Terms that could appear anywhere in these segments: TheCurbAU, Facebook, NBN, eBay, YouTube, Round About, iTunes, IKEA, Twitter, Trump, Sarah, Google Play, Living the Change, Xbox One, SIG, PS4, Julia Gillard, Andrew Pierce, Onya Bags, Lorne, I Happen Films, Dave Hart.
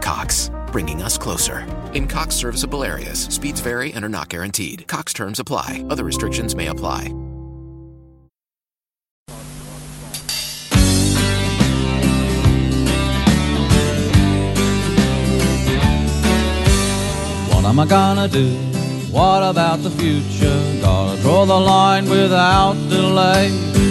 Cox, bringing us closer. In Cox serviceable areas, speeds vary and are not guaranteed. Cox terms apply. Other restrictions may apply. What am I gonna do? What about the future? Gotta draw the line without delay.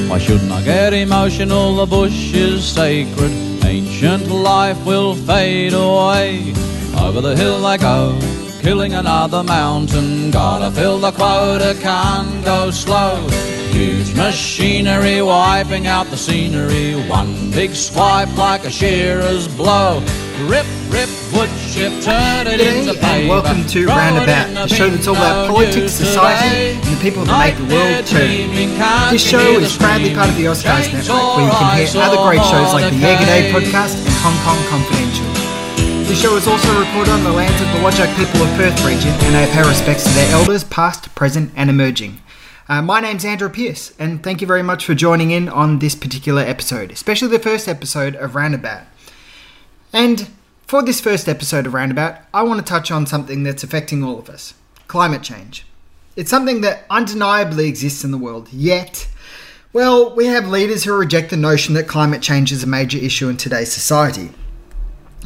Why shouldn't I get emotional? The bush is sacred. Ancient life will fade away. Over the hill I go, killing another mountain. Gotta fill the quota, can't go slow. Huge machinery wiping out the scenery. One big swipe like a shearer's blow. Rip, rip, wood chip, turn it into paper. And welcome to Roundabout, the show that's all about politics, society, and the people that make the world turn. This show is proudly part of the Oscars Network, where you can hear other great shows like the Yeager Day podcast and Hong Kong Confidential. This show is also recorded on the lands of the Wajak people of Perth region, and I pay respects to their elders, past, present, and emerging. My name's Andrew Pierce, and thank you very much for joining in on this particular episode, especially the first episode of Roundabout. And for this first episode of Roundabout, I want to touch on something that's affecting all of us. Climate change. It's something that undeniably exists in the world, yet, well, we have leaders who reject the notion that climate change is a major issue in today's society.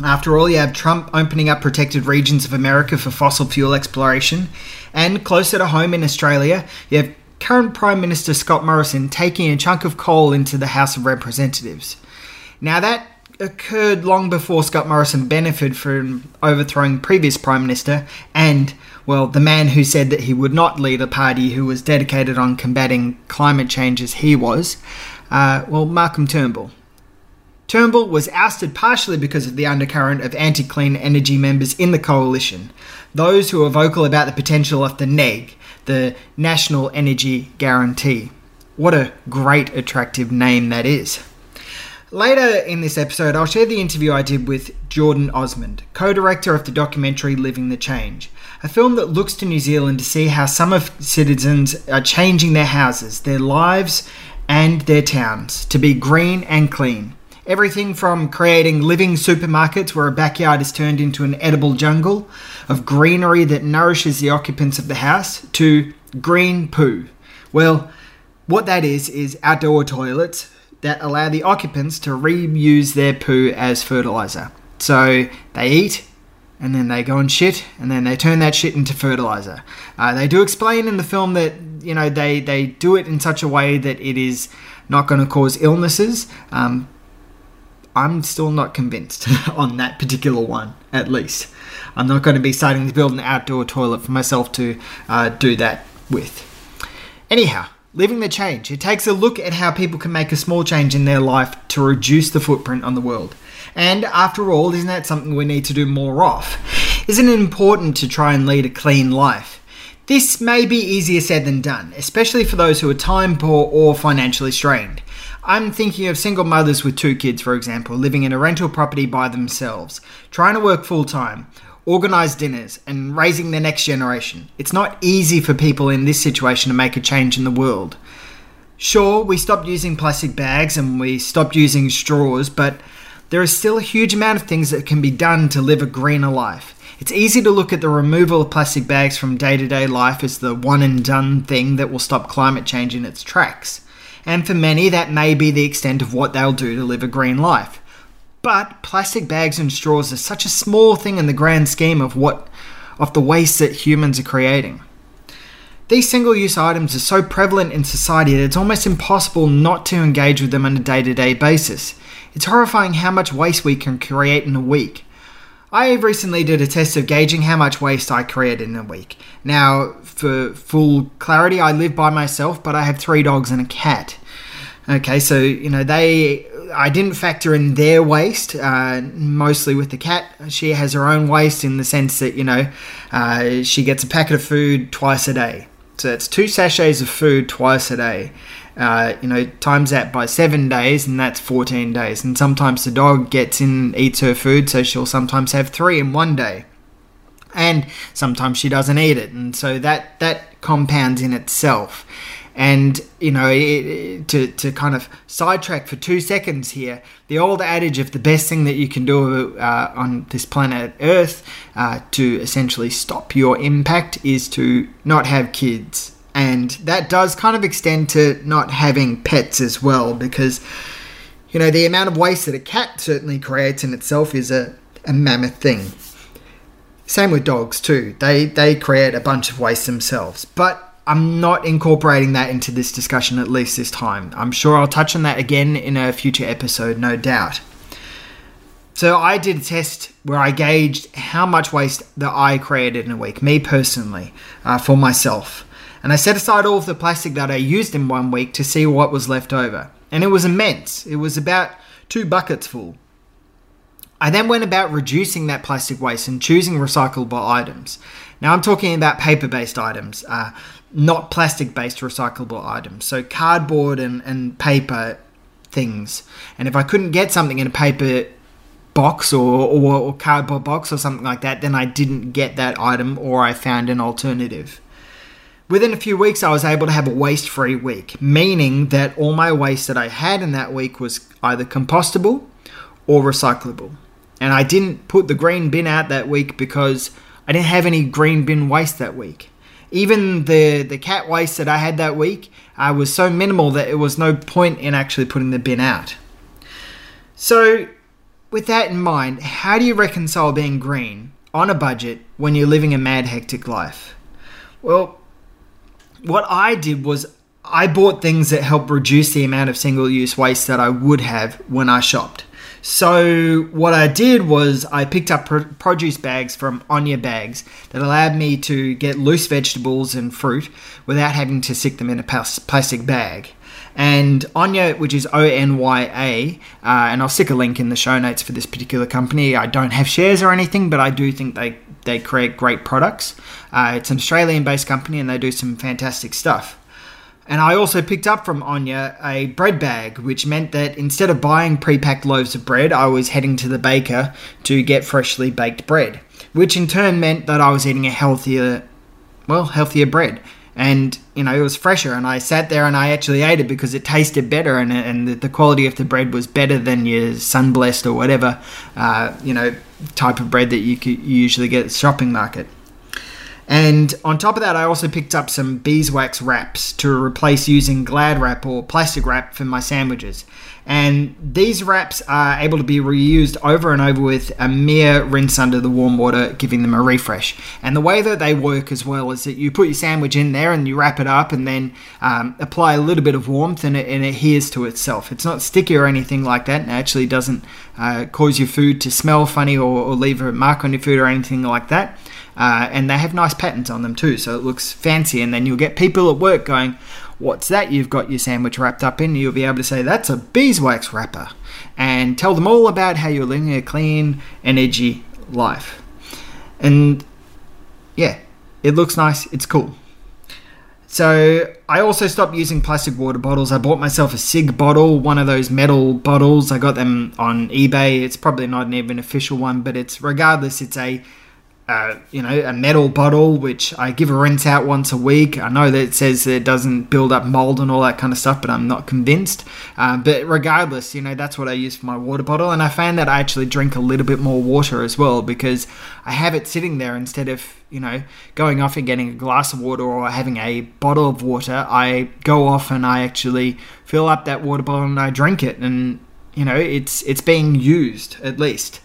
After all, you have Trump opening up protected regions of America for fossil fuel exploration, and closer to home in Australia, you have current Prime Minister Scott Morrison taking a chunk of coal into the House of Representatives. Now that occurred long before Scott Morrison benefited from overthrowing previous Prime Minister and, well, the man who said that he would not lead a party who was dedicated on combating climate change as he was, Malcolm Turnbull. Turnbull was ousted partially because of the undercurrent of anti-clean energy members in the coalition, those who were vocal about the potential of the NEG, the National Energy Guarantee. What a great attractive name that is. Later in this episode, I'll share the interview I did with Jordan Osmond, co-director of the documentary Living the Change, a film that looks to New Zealand to see how some of citizens are changing their houses, their lives, and their towns to be green and clean. Everything from creating living supermarkets where a backyard is turned into an edible jungle of greenery that nourishes the occupants of the house to green poo. Well, what that is outdoor toilets that allow the occupants to reuse their poo as fertilizer. So they eat, and then they go and shit, and then they turn that shit into fertilizer. They do explain in the film that, you know, they do it in such a way that it is not going to cause illnesses. I'm still not convinced on that particular one, at least. I'm not going to be starting to build an outdoor toilet for myself to do that with. Anyhow, Living the Change. It takes a look at how people can make a small change in their life to reduce the footprint on the world. And after all, isn't that something we need to do more of? Isn't it important to try and lead a clean life? This may be easier said than done, especially for those who are time poor or financially strained. I'm thinking of single mothers with two kids, for example, living in a rental property by themselves, trying to work full time, organise dinners, and raising the next generation. It's not easy for people in this situation to make a change in the world. Sure, we stopped using plastic bags and we stopped using straws, but there is still a huge amount of things that can be done to live a greener life. It's easy to look at the removal of plastic bags from day-to-day life as the one-and-done thing that will stop climate change in its tracks. And for many, that may be the extent of what they'll do to live a green life. But plastic bags and straws are such a small thing in the grand scheme of the waste that humans are creating. These single-use items are so prevalent in society that it's almost impossible not to engage with them on a day-to-day basis. It's horrifying how much waste we can create in a week. I recently did a test of gauging how much waste I created in a week. Now, for full clarity, I live by myself, but I have 3 dogs and a cat. Okay, so, you know, they I didn't factor in their waste, mostly with the cat. She has her own waste in the sense that, you know, she gets a packet of food twice a day. So that's 2 sachets of food twice a day. You know, times that by 7 days, and that's 14 days. And sometimes the dog gets in and eats her food, so she'll sometimes have 3 in one day. And sometimes she doesn't eat it. And so that compounds in itself. And, you know, to kind of sidetrack for 2 seconds here, the old adage of the best thing that you can do on this planet Earth to essentially stop your impact is to not have kids. And that does kind of extend to not having pets as well, because, you know, the amount of waste that a cat certainly creates in itself is a mammoth thing. Same with dogs too. They create a bunch of waste themselves. But I'm not incorporating that into this discussion, at least this time. I'm sure I'll touch on that again in a future episode, no doubt. So I did a test where I gauged how much waste that I created in a week, me personally, for myself. And I set aside all of the plastic that I used in 1 week to see what was left over. And it was immense. It was about 2 buckets full. I then went about reducing that plastic waste and choosing recyclable items. Now I'm talking about paper-based items, not plastic-based recyclable items. So cardboard and paper things. And if I couldn't get something in a paper box or cardboard box or something like that, then I didn't get that item or I found an alternative. Within a few weeks, I was able to have a waste-free week, meaning that all my waste that I had in that week was either compostable or recyclable. And I didn't put the green bin out that week because I didn't have any green bin waste that week. Even the cat waste that I had that week was so minimal that it was no point in actually putting the bin out. So with that in mind, how do you reconcile being green on a budget when you're living a mad hectic life? Well, what I did was I bought things that helped reduce the amount of single-use waste that I would have when I shopped. So what I did was I picked up produce bags from Onya Bags that allowed me to get loose vegetables and fruit without having to stick them in a plastic bag. And Onya, which is O-N-Y-A, and I'll stick a link in the show notes for this particular company. I don't have shares or anything, but I do think they create great products. It's an Australian-based company and they do some fantastic stuff. And I also picked up from Onya a bread bag, which meant that instead of buying pre-packed loaves of bread, I was heading to the baker to get freshly baked bread, which in turn meant that I was eating a healthier bread. And, you know, it was fresher, and I sat there and I actually ate it because it tasted better and the quality of the bread was better than your sun-blessed or whatever, you know, type of bread that you usually get at the shopping market. And on top of that, I also picked up some beeswax wraps to replace using Glad wrap or plastic wrap for my sandwiches. And these wraps are able to be reused over and over with a mere rinse under the warm water, giving them a refresh. And the way that they work as well is that you put your sandwich in there and you wrap it up and then apply a little bit of warmth and it adheres to itself. It's not sticky or anything like that, and actually doesn't cause your food to smell funny or leave a mark on your food or anything like that. And they have nice patterns on them too, so it looks fancy. And then you'll get people at work going, "What's that you've got your sandwich wrapped up in?" And you'll be able to say, "That's a beeswax wrapper," and tell them all about how you're living a clean energy life. And yeah, it looks nice, it's cool. So I also stopped using plastic water bottles. I bought myself a SIG bottle, one of those metal bottles. I got them on eBay. It's probably not even an official one, but regardless, it's a a metal bottle, which I give a rinse out once a week. I know that it says that it doesn't build up mold and all that kind of stuff, but I'm not convinced. But regardless, you know, that's what I use for my water bottle. And I found that I actually drink a little bit more water as well because I have it sitting there instead of, you know, going off and getting a glass of water or having a bottle of water. I go off and I actually fill up that water bottle and I drink it. And, you know, it's being used at least.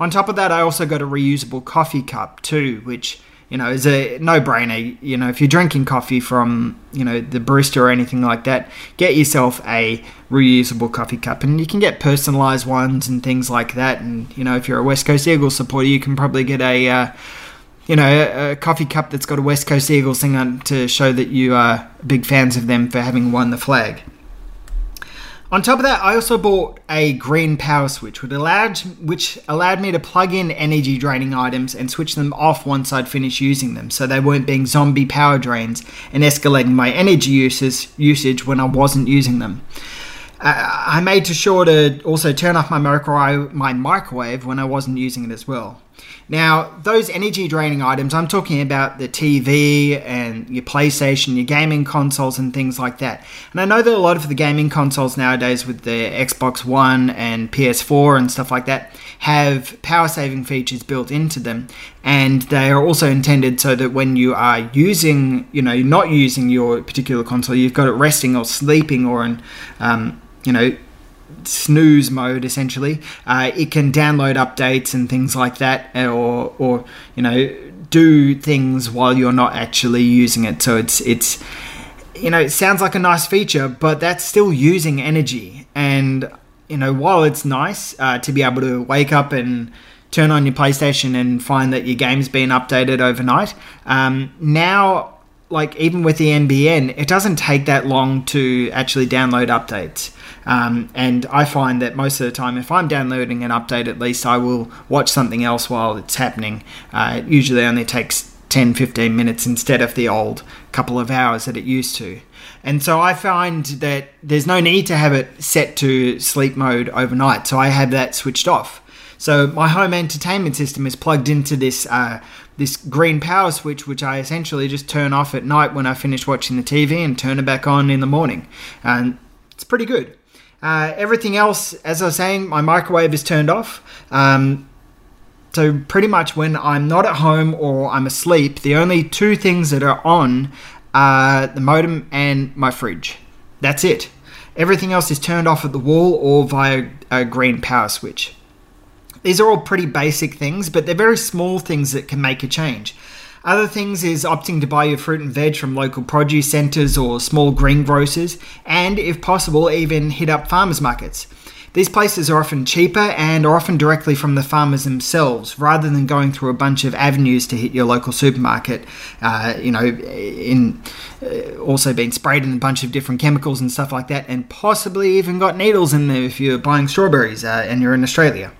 On top of that, I also got a reusable coffee cup too, which, you know, is a no-brainer. You know, if you're drinking coffee from, you know, the barista or anything like that, get yourself a reusable coffee cup. And you can get personalized ones and things like that. And, you know, if you're a West Coast Eagles supporter, you can probably get a coffee cup that's got a West Coast Eagles thing on to show that you are big fans of them for having won the flag. On top of that, I also bought a green power switch, which allowed me to plug in energy draining items and switch them off once I'd finished using them, so they weren't being zombie power drains and escalating my energy usage when I wasn't using them. I made sure to also turn off my microwave when I wasn't using it as well. Now, those energy draining items, I'm talking about the TV and your PlayStation, your gaming consoles and things like that. And I know that a lot of the gaming consoles nowadays with the Xbox One and PS4 and stuff like that have power saving features built into them. And they are also intended so that when you are using, you're not using your particular console, you've got it resting or sleeping or in, snooze mode essentially. It can download updates and things like that, or do things while you're not actually using it. So it's it sounds like a nice feature, but that's still using energy. And while it's nice to be able to wake up and turn on your PlayStation and find that your game's been updated overnight, now, like even with the NBN, it doesn't take that long to actually download updates. And I find that most of the time, if I'm downloading an update, at least I will watch something else while it's happening. It usually only takes 10-15 minutes instead of the old couple of hours that it used to. And so I find that there's no need to have it set to sleep mode overnight. So I have that switched off. So my home entertainment system is plugged into this green power switch, which I essentially just turn off at night when I finish watching the TV and turn it back on in the morning. And it's pretty good. Everything else, as I was saying, my microwave is turned off. So pretty much when I'm not at home or I'm asleep, the only two things that are on are the modem and my fridge. That's it. Everything else is turned off at the wall or via a green power switch. These are all pretty basic things, but they're very small things that can make a change. Other things is opting to buy your fruit and veg from local produce centres or small greengrocers, and if possible, even hit up farmers markets. These places are often cheaper and are often directly from the farmers themselves, rather than going through a bunch of avenues to hit your local supermarket, also being sprayed in a bunch of different chemicals and stuff like that, and possibly even got needles in there if you're buying strawberries and you're in Australia.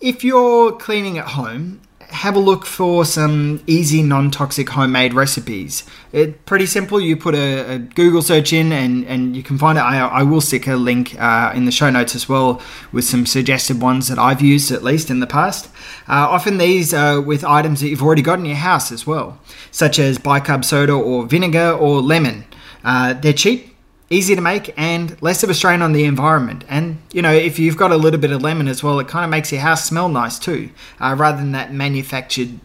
If you're cleaning at home, have a look for some easy, non-toxic homemade recipes. It's pretty simple. You put a Google search in and you can find it. I will stick a link in the show notes as well with some suggested ones that I've used, at least in the past. Often these are with items that you've already got in your house as well, such as bicarb soda or vinegar or lemon. They're cheap, easy to make, and less of a strain on the environment. And, if you've got a little bit of lemon as well, it kind of makes your house smell nice too, rather than that manufactured,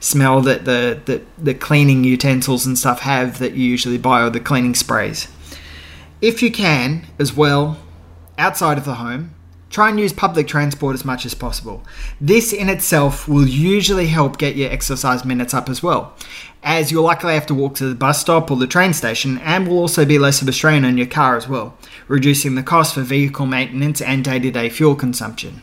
smell that the cleaning utensils and stuff have that you usually buy, or the cleaning sprays. If you can, as well, outside of the home, try and use public transport as much as possible. This in itself will usually help get your exercise minutes up as well, as you'll likely have to walk to the bus stop or the train station, and will also be less of a strain on your car as well, reducing the cost for vehicle maintenance and day-to-day fuel consumption.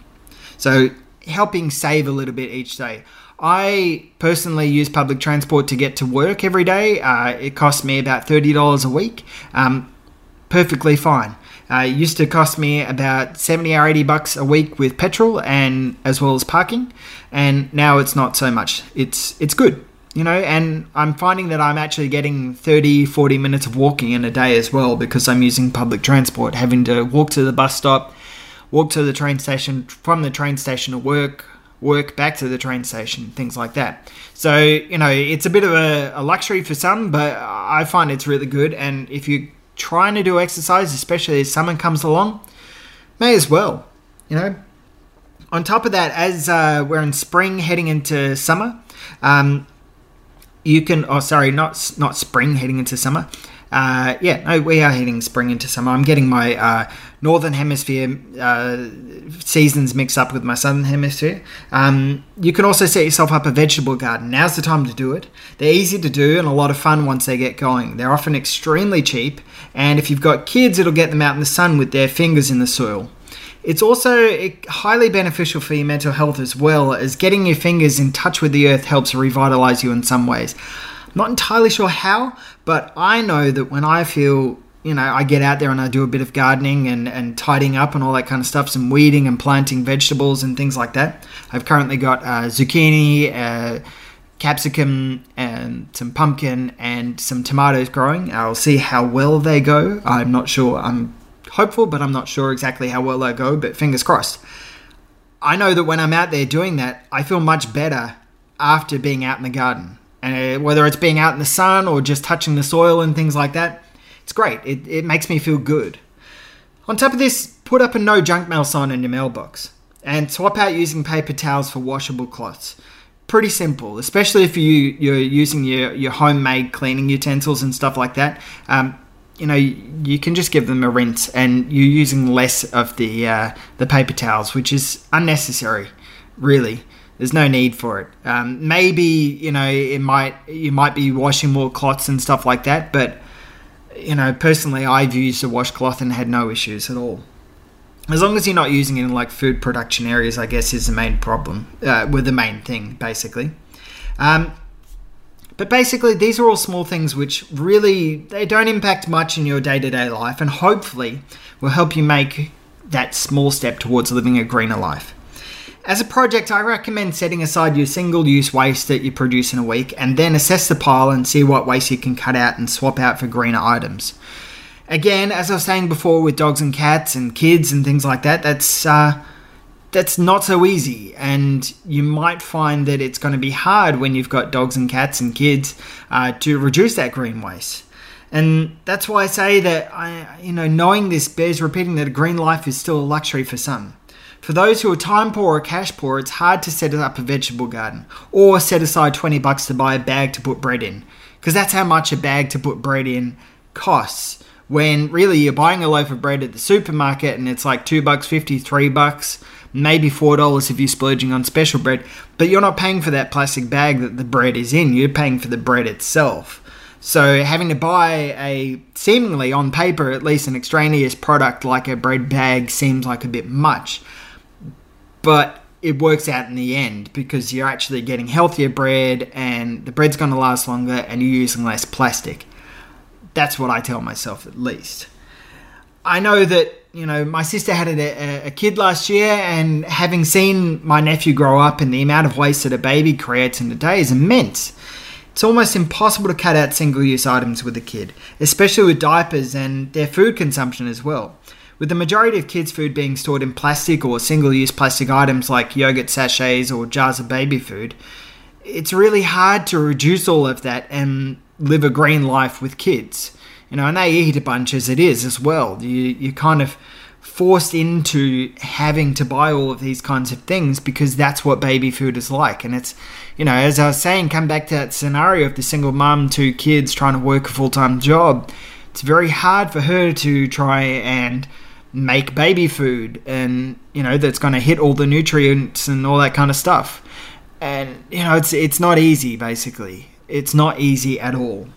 So helping save a little bit each day. I personally use public transport to get to work every day. It costs me about $30 a week. Perfectly fine. It used to cost me about $70 or $80 a week with petrol and as well as parking. And now it's not so much. It's good. And I'm finding that I'm actually getting 30-40 minutes of walking in a day as well, because I'm using public transport, having to walk to the bus stop, walk to the train station, from the train station to work back to the train station, things like that. So, it's a bit of a luxury for some, but I find it's really good. And if you're trying to do exercise, especially as someone comes along, may as well, On top of that, as we're in spring heading into summer, we are heading spring into summer. I'm getting my Northern Hemisphere seasons mixed up with my Southern Hemisphere. You can also set yourself up a vegetable garden. Now's the time to do it. They're easy to do and a lot of fun once they get going. They're often extremely cheap, and if you've got kids, it'll get them out in the sun with their fingers in the soil. It's also highly beneficial for your mental health, as well as getting your fingers in touch with the earth helps revitalize you in some ways. I'm not entirely sure how, but I know that when I feel you know, I get out there and I do a bit of gardening and tidying up and all that kind of stuff, some weeding and planting vegetables and things like that. I've currently got zucchini, capsicum and some pumpkin and some tomatoes growing. I'll see how well they go. I'm not sure. I'm hopeful, but I'm not sure exactly how well they go, but fingers crossed. I know that when I'm out there doing that, I feel much better after being out in the garden. And whether it's being out in the sun or just touching the soil and things like that, it's great. It makes me feel good. On top of this, put up a no junk mail sign in your mailbox and swap out using paper towels for washable cloths. Pretty simple, especially if you're using your homemade cleaning utensils and stuff like that. You know, you can just give them a rinse and you're using less of the paper towels, which is unnecessary, really. There's no need for it. Maybe, you know, you might be washing more cloths and stuff like that, but, you know, personally, I've used a washcloth and had no issues at all. As long as you're not using it in, like, food production areas, I guess, is the main problem, with the main thing, basically. But basically, these are all small things which really, they don't impact much in your day-to-day life, and hopefully will help you make that small step towards living a greener life. As a project, I recommend setting aside your single-use waste that you produce in a week and then assess the pile and see what waste you can cut out and swap out for greener items. Again, as I was saying before, with dogs and cats and kids and things like that, that's not so easy. And you might find that it's going to be hard when you've got dogs and cats and kids to reduce that green waste. And that's why I say that, knowing this bears repeating that a green life is still a luxury for some. For those who are time poor or cash poor, it's hard to set up a vegetable garden or set aside $20 to buy a bag to put bread in, because that's how much a bag to put bread in costs, when really you're buying a loaf of bread at the supermarket and it's like $2.50, $3, maybe $4 if you're splurging on special bread, but you're not paying for that plastic bag that the bread is in, you're paying for the bread itself. So having to buy a seemingly, on paper at least, an extraneous product like a bread bag seems like a bit much. But it works out in the end because you're actually getting healthier bread and the bread's going to last longer and you're using less plastic. That's what I tell myself, at least. I know that, you know, my sister had a kid last year, and having seen my nephew grow up and the amount of waste that a baby creates in a day is immense. It's almost impossible to cut out single-use items with a kid, especially with diapers and their food consumption as well. With the majority of kids' food being stored in plastic or single-use plastic items like yogurt sachets or jars of baby food, it's really hard to reduce all of that and live a green life with kids. You know, and they eat a bunch as it is as well. You're kind of forced into having to buy all of these kinds of things because that's what baby food is like. And it's, you know, as I was saying, come back to that scenario of the single mum, two kids trying to work a full-time job. It's very hard for her to try and make baby food, and you know that's going to hit all the nutrients and all that kind of stuff, and you know it's not easy. Basically, it's not easy at all.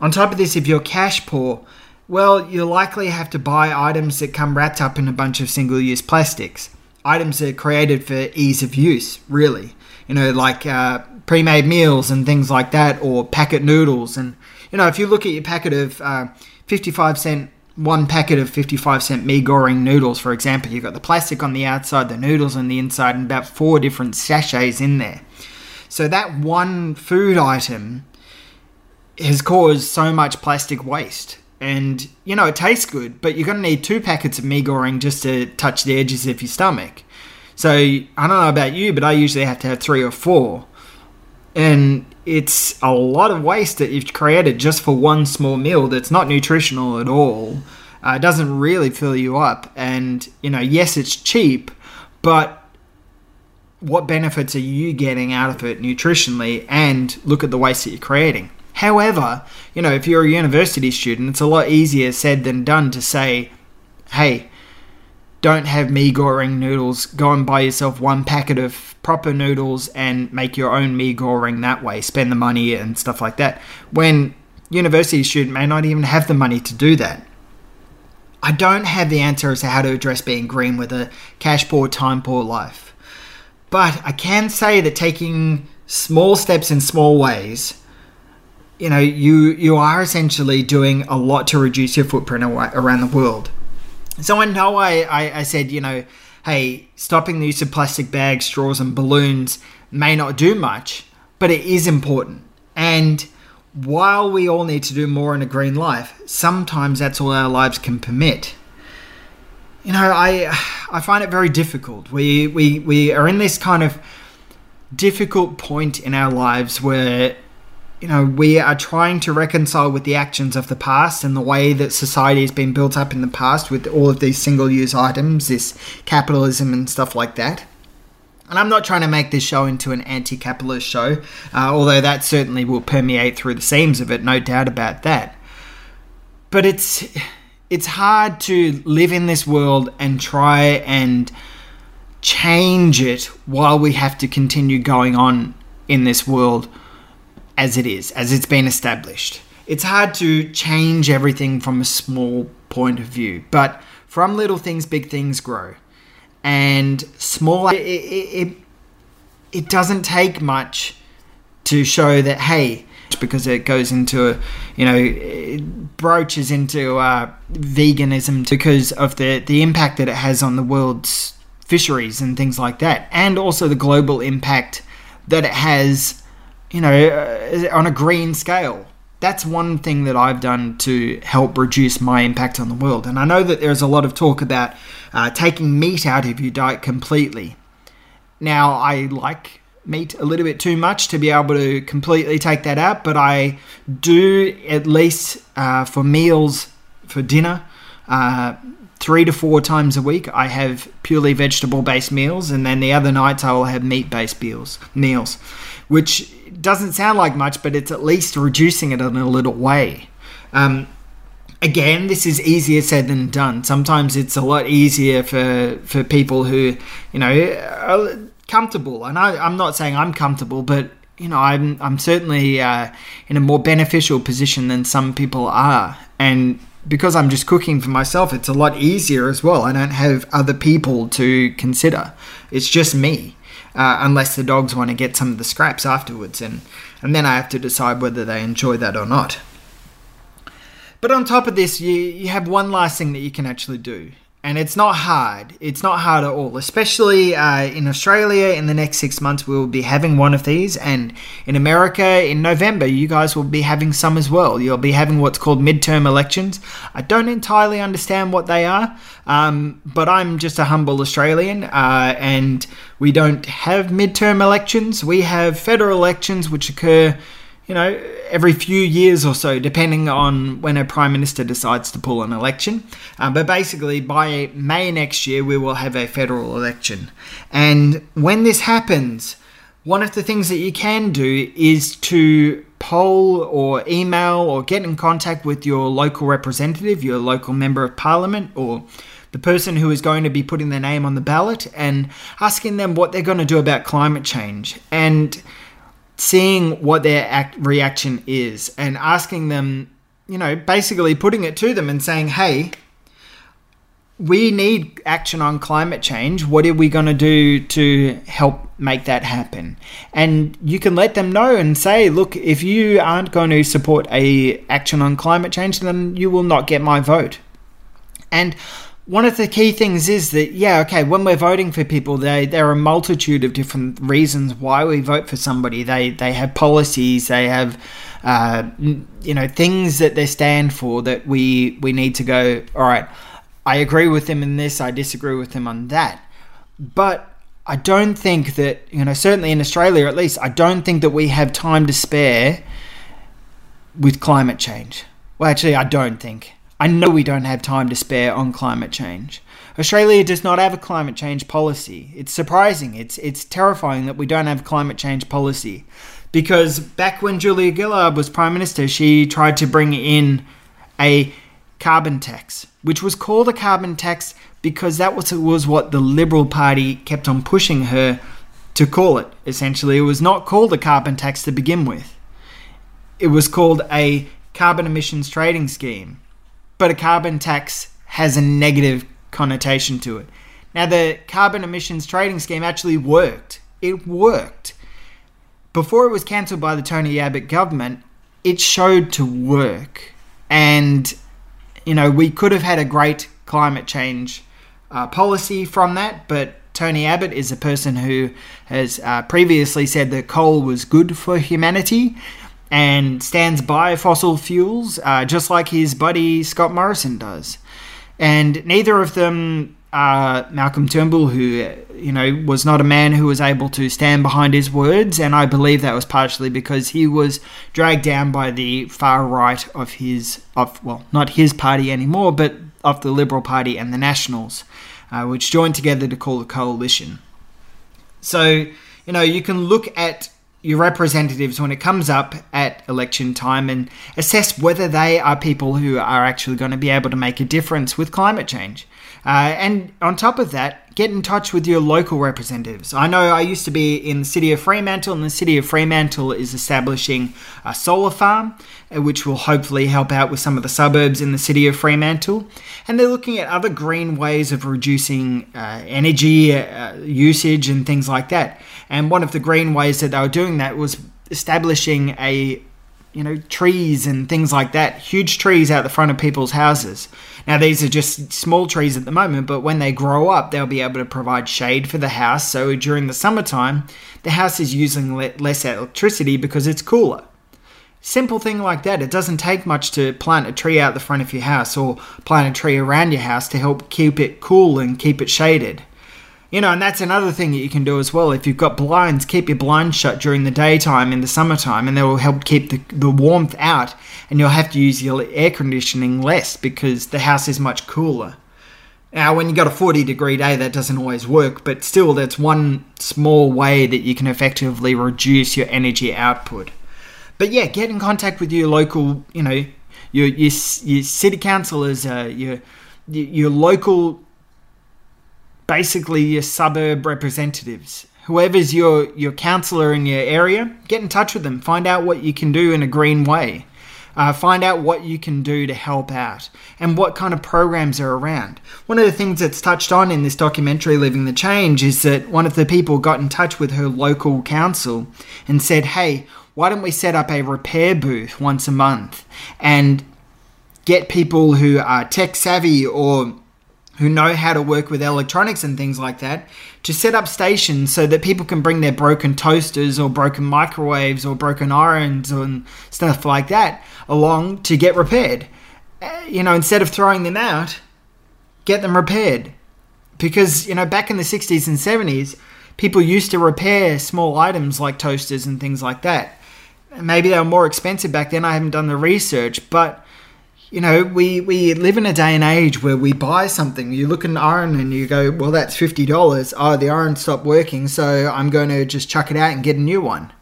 On top of this, if you're cash poor, well, you'll likely have to buy items that come wrapped up in a bunch of single-use plastics, items that are created for ease of use, really, you know, like pre-made meals and things like that, or packet noodles. And you know, if you look at your packet of 55 cent, one packet of 55 cent mee goreng noodles, for example, you've got the plastic on the outside, the noodles on the inside, and about 4 different sachets in there. So that one food item has caused so much plastic waste. And, you know, it tastes good, but you're going to need 2 packets of mee goreng just to touch the edges of your stomach. So I don't know about you, but I usually have to have 3 or 4. And it's a lot of waste that you've created just for one small meal that's not nutritional at all. It doesn't really fill you up. And, you know, yes, it's cheap, but what benefits are you getting out of it nutritionally? And look at the waste that you're creating. However, you know, if you're a university student, it's a lot easier said than done to say, hey, don't have mee goreng noodles, go and buy yourself one packet of proper noodles and make your own mee goreng that way, spend the money and stuff like that, when university student may not even have the money to do that. I don't have the answer as to how to address being green with a cash poor, time poor life, but I can say that taking small steps in small ways you know, you are essentially doing a lot to reduce your footprint around the world. So I know I said, you know, hey, stopping the use of plastic bags, straws and balloons may not do much, but it is important. And while we all need to do more in a green life, sometimes that's all our lives can permit. You know, I find it very difficult. We are in this kind of difficult point in our lives where, you know, we are trying to reconcile with the actions of the past and the way that society has been built up in the past with all of these single-use items, this capitalism and stuff like that. And I'm not trying to make this show into an anti-capitalist show, although that certainly will permeate through the seams of it, no doubt about that. But it's hard to live in this world and try and change it while we have to continue going on in this world as it is, as it's been established. It's hard to change everything from a small point of view, but from little things, big things grow. And small, it doesn't take much to show that, hey, because it goes into, you know, it broaches into veganism because of the impact that it has on the world's fisheries and things like that, and also the global impact that it has, you know, on a green scale. That's one thing that I've done to help reduce my impact on the world. And I know that there's a lot of talk about taking meat out of your diet completely. Now, I like meat a little bit too much to be able to completely take that out, but I do at least for meals, for dinner, 3 to 4 times a week, I have purely vegetable-based meals, and then the other nights I will have meat-based meals, which doesn't sound like much, but it's at least reducing it in a little way. Again, this is easier said than done. Sometimes it's a lot easier for people who, you know, are comfortable. And I'm not saying I'm comfortable, but, you know, I'm certainly in a more beneficial position than some people are. And because I'm just cooking for myself, it's a lot easier as well. I don't have other people to consider. It's just me, unless the dogs want to get some of the scraps afterwards. And then I have to decide whether they enjoy that or not. But on top of this, you have one last thing that you can actually do. And it's not hard. It's not hard at all, especially in Australia. In the next 6 months, we will be having one of these. And in America, in November, you guys will be having some as well. You'll be having what's called midterm elections. I don't entirely understand what they are, but I'm just a humble Australian, and we don't have midterm elections. We have federal elections, which occur, you know, every few years or so, depending on when a prime minister decides to pull an election. But basically, by May next year, we will have a federal election. And when this happens, one of the things that you can do is to poll or email or get in contact with your local representative, your local member of parliament, or the person who is going to be putting their name on the ballot, and asking them what they're going to do about climate change. And seeing what their reaction is, and asking them, you know, basically putting it to them and saying, hey, we need action on climate change. What are we going to do to help make that happen? And you can let them know and say, look, if you aren't going to support a action on climate change, then you will not get my vote. And one of the key things is that, yeah, okay, when we're voting for people, there are a multitude of different reasons why we vote for somebody. They have policies, they have, you know, things that they stand for that we need to go, all right, I agree with them in this, I disagree with them on that. But I don't think that, you know, certainly in Australia at least, I don't think that we have time to spare with climate change. Well, actually, I don't think. I know we don't have time to spare on climate change. Australia does not have a climate change policy. It's surprising. It's terrifying that we don't have climate change policy. Because back when Julia Gillard was Prime Minister, she tried to bring in a carbon tax, which was called a carbon tax because that was what the Liberal Party kept on pushing her to call it. Essentially, it was not called a carbon tax to begin with. It was called a carbon emissions trading scheme. But a carbon tax has a negative connotation to it. Now, the carbon emissions trading scheme actually worked. It worked. Before it was cancelled by the Tony Abbott government, it showed to work. And, you know, we could have had a great climate change policy from that, but Tony Abbott is a person who has previously said that coal was good for humanity and stands by fossil fuels, just like his buddy Scott Morrison does. And neither of them, Malcolm Turnbull, who, you know, was not a man who was able to stand behind his words, and I believe that was partially because he was dragged down by the far right of his, of, well, not his party anymore, but of the Liberal Party and the Nationals, which joined together to call a coalition. So, you know, you can look at your representatives when it comes up at election time and assess whether they are people who are actually going to be able to make a difference with climate change. And on top of that, get in touch with your local representatives. I know I used to be in the city of Fremantle, and the city of Fremantle is establishing a solar farm, which will hopefully help out with some of the suburbs in the city of Fremantle. And they're looking at other green ways of reducing energy usage and things like that. And one of the green ways that they were doing that was establishing a, you know, trees and things like that, huge trees out the front of people's houses. Now, these are just small trees at the moment, but when they grow up, they'll be able to provide shade for the house. So during the summertime, the house is using less electricity because it's cooler. Simple thing like that. It doesn't take much to plant a tree out the front of your house or plant a tree around your house to help keep it cool and keep it shaded. You know, and that's another thing that you can do as well. If you've got blinds, keep your blinds shut during the daytime in the summertime, and they will help keep the warmth out, and you'll have to use your air conditioning less because the house is much cooler. Now, when you've got a 40-degree day, that doesn't always work, but still, that's one small way that you can effectively reduce your energy output. But yeah, get in contact with your local, you know, your city councillors, your local, basically your suburb representatives, whoever's your councillor in your area. Get in touch with them. Find out what you can do in a green way. Find out what you can do to help out and what kind of programs are around. One of the things that's touched on in this documentary, Living the Change, is that one of the people got in touch with her local council and said, hey, why don't we set up a repair booth once a month and get people who are tech savvy or who know how to work with electronics and things like that to set up stations so that people can bring their broken toasters or broken microwaves or broken irons and stuff like that along to get repaired. You know, instead of throwing them out, get them repaired. Because, you know, back in the 60s and 70s, people used to repair small items like toasters and things like that. Maybe they were more expensive back then. I haven't done the research, but you know, we live in a day and age where we buy something. You look at an iron and you go, well, that's $50. Oh, the iron stopped working, so I'm going to just chuck it out and get a new one.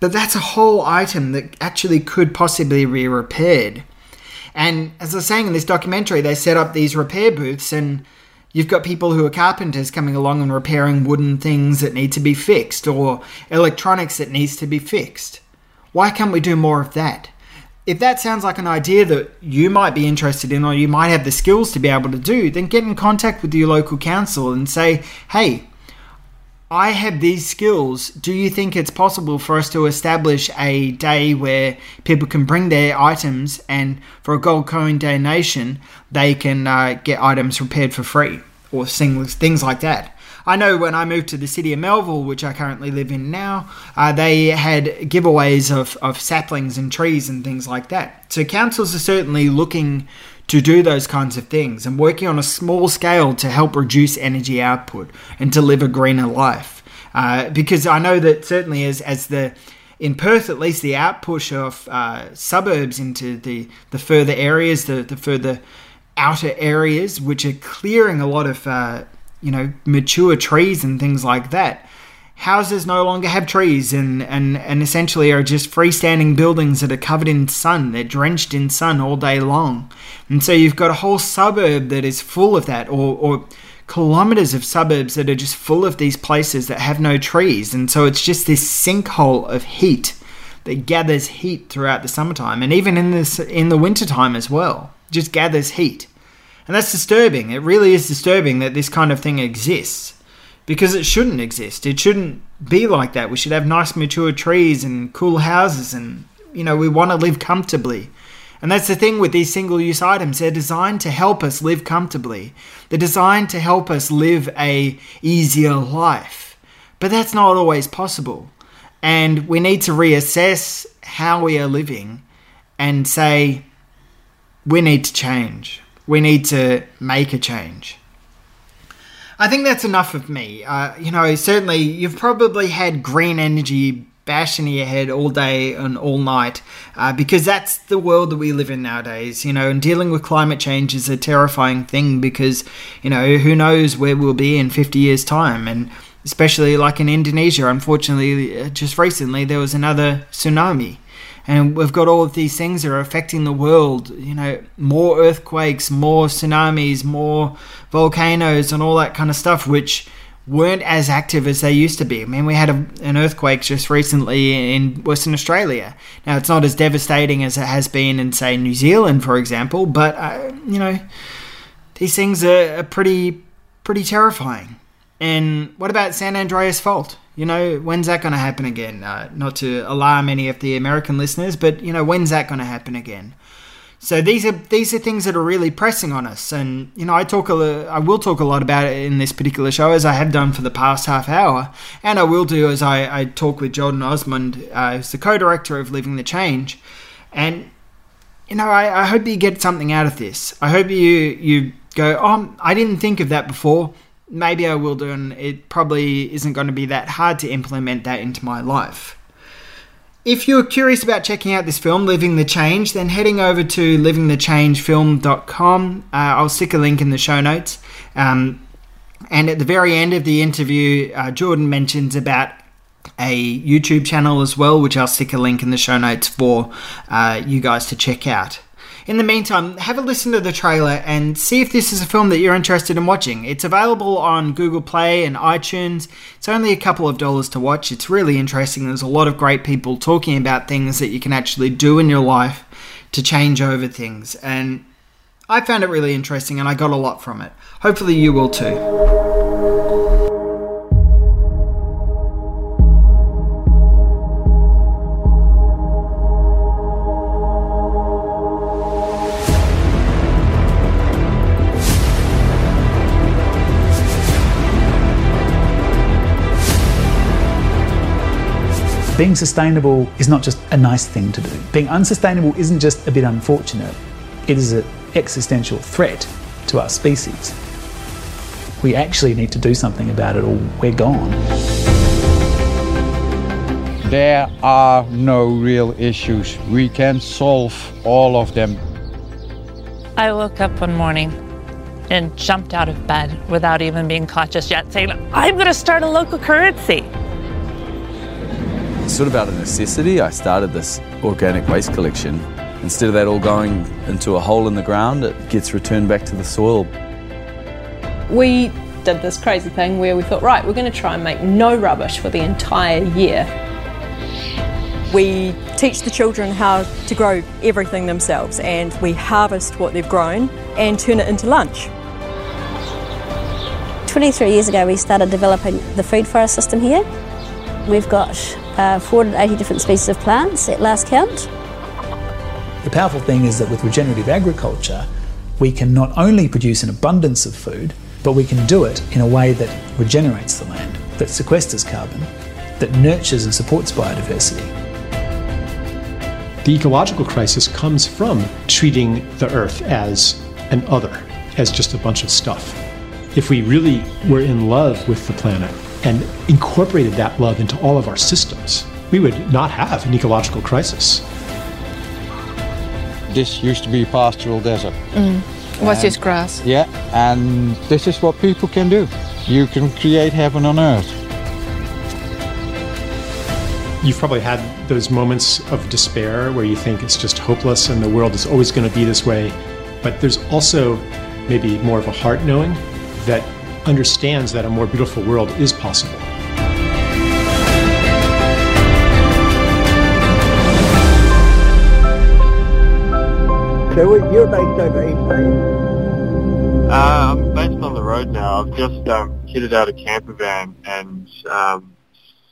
But that's a whole item that actually could possibly be repaired. And as I was saying in this documentary, they set up these repair booths, and you've got people who are carpenters coming along and repairing wooden things that need to be fixed or electronics that needs to be fixed. Why can't we do more of that? If that sounds like an idea that you might be interested in or you might have the skills to be able to do, then get in contact with your local council and say, hey, I have these skills. Do you think it's possible for us to establish a day where people can bring their items and for a gold coin donation, they can get items repaired for free or things like that? I know when I moved to the city of Melville, which I currently live in now, they had giveaways of saplings and trees and things like that. So councils are certainly looking to do those kinds of things and working on a small scale to help reduce energy output and to live a greener life. Because I know that certainly in Perth, at least, the outpush of suburbs into the further areas, the further outer areas, which are clearing a lot of mature trees and things like that. Houses no longer have trees and essentially are just freestanding buildings that are covered in sun. They're drenched in sun all day long. And so you've got a whole suburb that is full of that, or kilometers of suburbs that are just full of these places that have no trees. And so it's just this sinkhole of heat that gathers heat throughout the summertime and even in the wintertime as well. Just gathers heat. And that's disturbing. It really is disturbing that this kind of thing exists, because it shouldn't exist. It shouldn't be like that. We should have nice mature trees and cool houses and You know, we want to live comfortably. And that's the thing with these single-use items. They're designed to help us live comfortably. They're designed to help us live an easier life. But that's not always possible. And we need to reassess how we are living and say, we need to change. We need to make a change. I think that's enough of me. You know, certainly you've probably had green energy bashing in your head all day and all night because that's the world that we live in nowadays, you know, and dealing with climate change is a terrifying thing because, you know, who knows where we'll be in 50 years' time. And especially like in Indonesia, unfortunately, just recently there was another tsunami. And we've got all of these things that are affecting the world, you know, more earthquakes, more tsunamis, more volcanoes and all that kind of stuff, which weren't as active as they used to be. I mean, we had an earthquake just recently in Western Australia. Now, it's not as devastating as it has been in, say, New Zealand, for example, but, you know, these things are pretty terrifying. And what about San Andreas Fault? You know, when's that going to happen again? Not to alarm any of the American listeners, but, you know, when's that going to happen again? So these are things that are really pressing on us. And, you know, I will talk a lot about it in this particular show, as I have done for the past half hour. And I will do as I talk with Jordan Osmond, who's the co-director of Living the Change. And, you know, I hope you get something out of this. I hope you go, oh, I didn't think of that before. Maybe I will do, and it probably isn't going to be that hard to implement that into my life. If you're curious about checking out this film, Living the Change, then heading over to livingthechangefilm.com. I'll stick a link in the show notes. And at the very end of the interview, Jordan mentions about a YouTube channel as well, which I'll stick a link in the show notes for you guys to check out. In the meantime, have a listen to the trailer and see if this is a film that you're interested in watching. It's available on Google Play and iTunes. It's only a couple of dollars to watch. It's really interesting. There's a lot of great people talking about things that you can actually do in your life to change over things. And I found it really interesting and I got a lot from it. Hopefully you will too. Being sustainable is not just a nice thing to do. Being unsustainable isn't just a bit unfortunate. It is an existential threat to our species. We actually need to do something about it or we're gone. There are no real issues. We can solve all of them. I woke up one morning and jumped out of bed without even being conscious yet, saying, I'm going to start a local currency. Sort of out of necessity, I started this organic waste collection. Instead of that all going into a hole in the ground, it gets returned back to the soil. We did this crazy thing where we thought, right, we're going to try and make no rubbish for the entire year. We teach the children how to grow everything themselves, and we harvest what they've grown and turn it into lunch. 23 years ago, we started developing the food forest system here. We've got 480 different species of plants at last count. The powerful thing is that with regenerative agriculture, we can not only produce an abundance of food, but we can do it in a way that regenerates the land, that sequesters carbon, that nurtures and supports biodiversity. The ecological crisis comes from treating the earth as an other, as just a bunch of stuff. If we really were in love with the planet, and incorporated that love into all of our systems, we would not have an ecological crisis. This used to be pastoral desert. What's this grass? Yeah, and this is what people can do. You can create heaven on earth. You've probably had those moments of despair where you think it's just hopeless and the world is always going to be this way. But there's also maybe more of a heart knowing that understands that a more beautiful world is possible. So you're based over East? I'm based on the road now. I've just kitted out a camper van and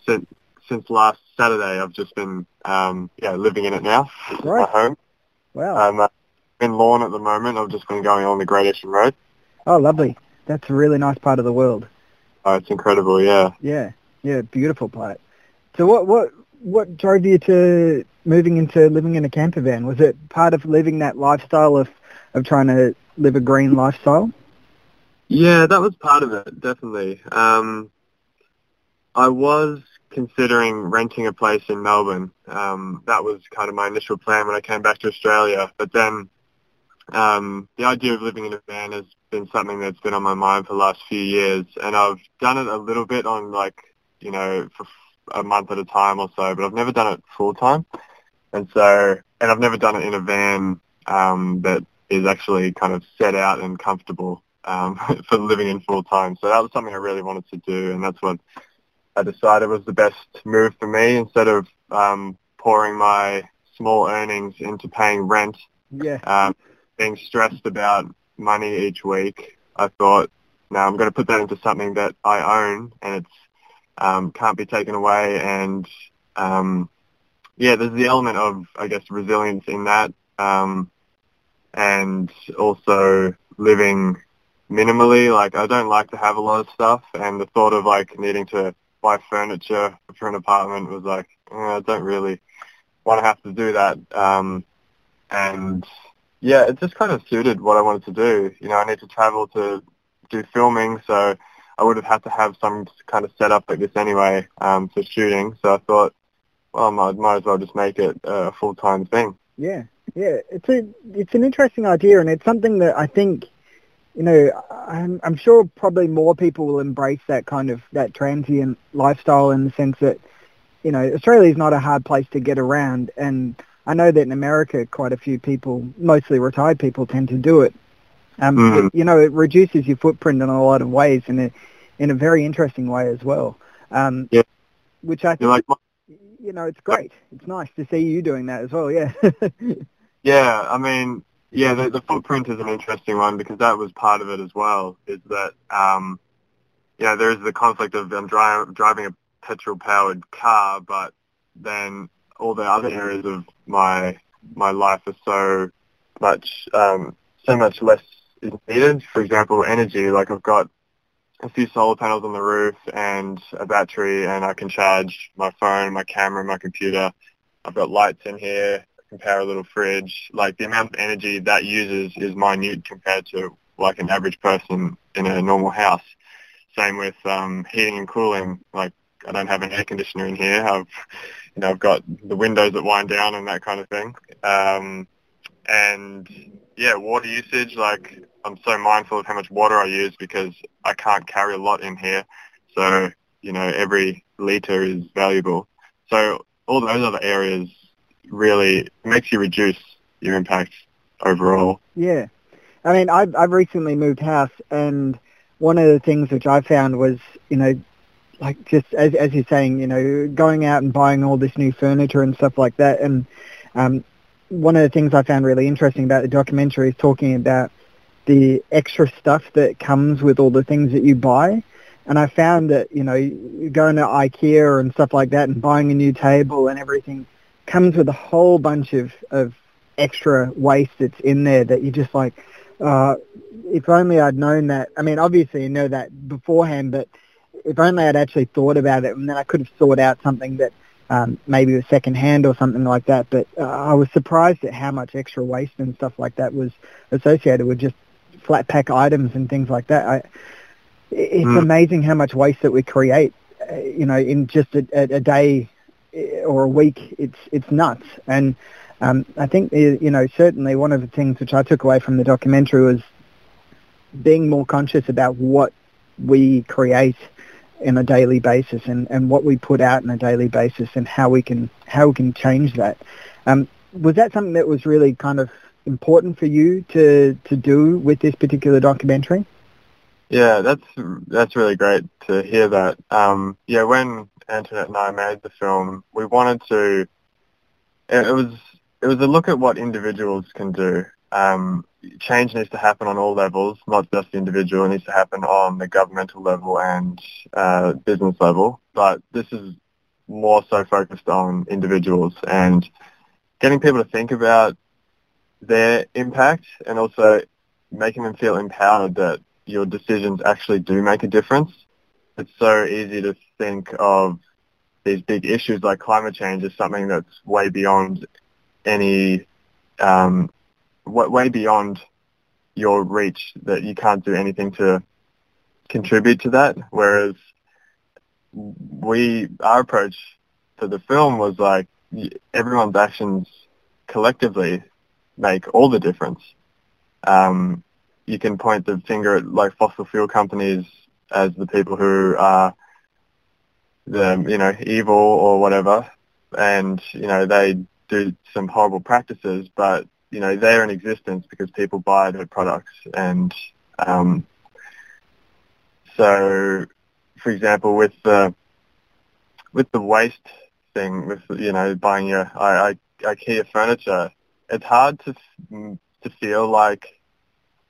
sent since last Saturday, I've just been living in it now. Right. At home. Wow. I'm in Lorne at the moment. I've just been going on the Great Ocean Road. Oh, lovely. That's a really nice part of the world. Oh, it's incredible, yeah. Yeah, yeah, beautiful planet. So what drove you to moving into living in a camper van? Was it part of living that lifestyle of trying to live a green lifestyle? Yeah, that was part of it, definitely. I was considering renting a place in Melbourne. That was kind of my initial plan when I came back to Australia. But then the idea of living in a van has been something that's been on my mind for the last few years, and I've done it a little bit on, like, you know, for a month at a time or so, but I've never done it full time, and I've never done it in a van that is actually kind of set out and comfortable for living in full time. So that was something I really wanted to do, and that's what I decided was the best move for me. Instead of pouring my small earnings into paying rent, being stressed about money each week, I thought, no, I'm going to put that into something that I own and it's can't be taken away. And there's the element of, I guess, resilience in that, and also living minimally. Like, I don't like to have a lot of stuff, and the thought of, like, needing to buy furniture for an apartment was like, I don't really want to have to do that. Yeah, it just kind of suited what I wanted to do. You know, I need to travel to do filming, so I would have had to have some kind of setup like this anyway for shooting. So I thought, well, I might as well just make it a full-time thing. Yeah, it's an interesting idea, and it's something that I think, you know, I'm sure probably more people will embrace that kind of that transient lifestyle, in the sense that, you know, Australia is not a hard place to get around, and I know that in America, quite a few people, mostly retired people, tend to do it. It reduces your footprint in a lot of ways, and in a very interesting way as well. Which I think, it's great. It's nice to see you doing that as well, yeah. The footprint is an interesting one, because that was part of it as well, is that, there is the conflict of driving a petrol-powered car, but then all the other areas of my life are so much less is needed. For example, energy. Like, I've got a few solar panels on the roof and a battery, and I can charge my phone, my camera, my computer. I've got lights in here. I can power a little fridge. Like, the amount of energy that uses is minute compared to, like, an average person in a normal house. Same with heating and cooling. Like, I don't have an air conditioner in here. I've got the windows that wind down and that kind of thing. Water usage, like, I'm so mindful of how much water I use because I can't carry a lot in here. So, you know, every litre is valuable. So all those other areas really makes you reduce your impact overall. Yeah. I mean, I've recently moved house, and one of the things which I found was, you know, like, just as you're saying, you know, going out and buying all this new furniture and stuff like that. And one of the things I found really interesting about the documentary is talking about the extra stuff that comes with all the things that you buy. And I found that, you know, going to IKEA and stuff like that and buying a new table and everything comes with a whole bunch of extra waste that's in there that you're just like, if only I'd known that. I mean, obviously you know that beforehand, but if only I'd actually thought about it, and then I could have sought out something that maybe was secondhand or something like that. But I was surprised at how much extra waste and stuff like that was associated with just flat pack items and things like that. It's amazing how much waste that we create, in just a day or a week. It's nuts. And I think, you know, certainly one of the things which I took away from the documentary was being more conscious about what we create on a daily basis and what we put out on a daily basis and how we can change that. Was that something that was really kind of important for you to do with this particular documentary? Yeah, that's really great to hear that. When Antoinette and I made the film, we wanted to... It was a look at what individuals can do. Change needs to happen on all levels, not just the individual. It needs to happen on the governmental level and business level. But this is more so focused on individuals and getting people to think about their impact and also making them feel empowered that your decisions actually do make a difference. It's so easy to think of these big issues like climate change as something that's way beyond any, way beyond your reach, that you can't do anything to contribute to that. Whereas our approach to the film was like everyone's actions collectively make all the difference. You can point the finger at like fossil fuel companies as the people who are the, evil or whatever, and they do some horrible practices, but they're in existence because people buy their products. And so, for example, with the waste thing, with buying your IKEA furniture, it's hard to feel like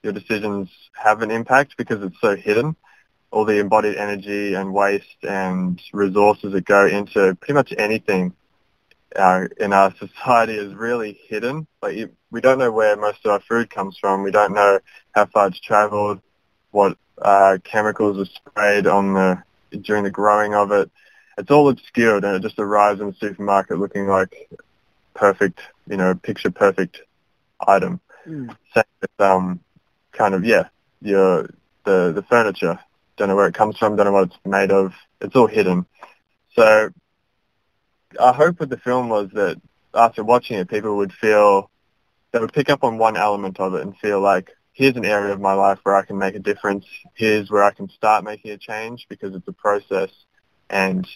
your decisions have an impact because it's so hidden. All the embodied energy and waste and resources that go into pretty much anything in our society is really hidden. Like we don't know where most of our food comes from. We don't know how far it's traveled, what chemicals are sprayed on during the growing of it. It's all obscured, and it just arrives in the supermarket looking like perfect, picture perfect item. Mm. Same with the furniture. Don't know where it comes from, don't know what it's made of. It's all hidden. So our hope with the film was that after watching it, people would feel, they would pick up on one element of it and feel like, here's an area of my life where I can make a difference. Here's where I can start making a change, because it's a process and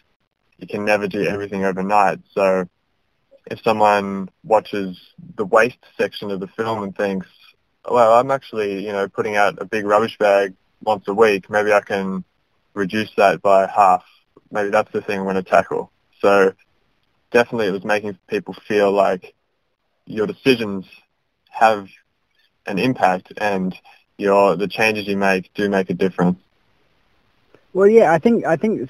you can never do everything overnight. So if someone watches the waste section of the film and thinks, well, I'm actually, putting out a big rubbish bag once a week, maybe I can reduce that by half. Maybe that's the thing I want to tackle. So definitely it was making people feel like your decisions have an impact and the changes you make do make a difference. Well, yeah, I think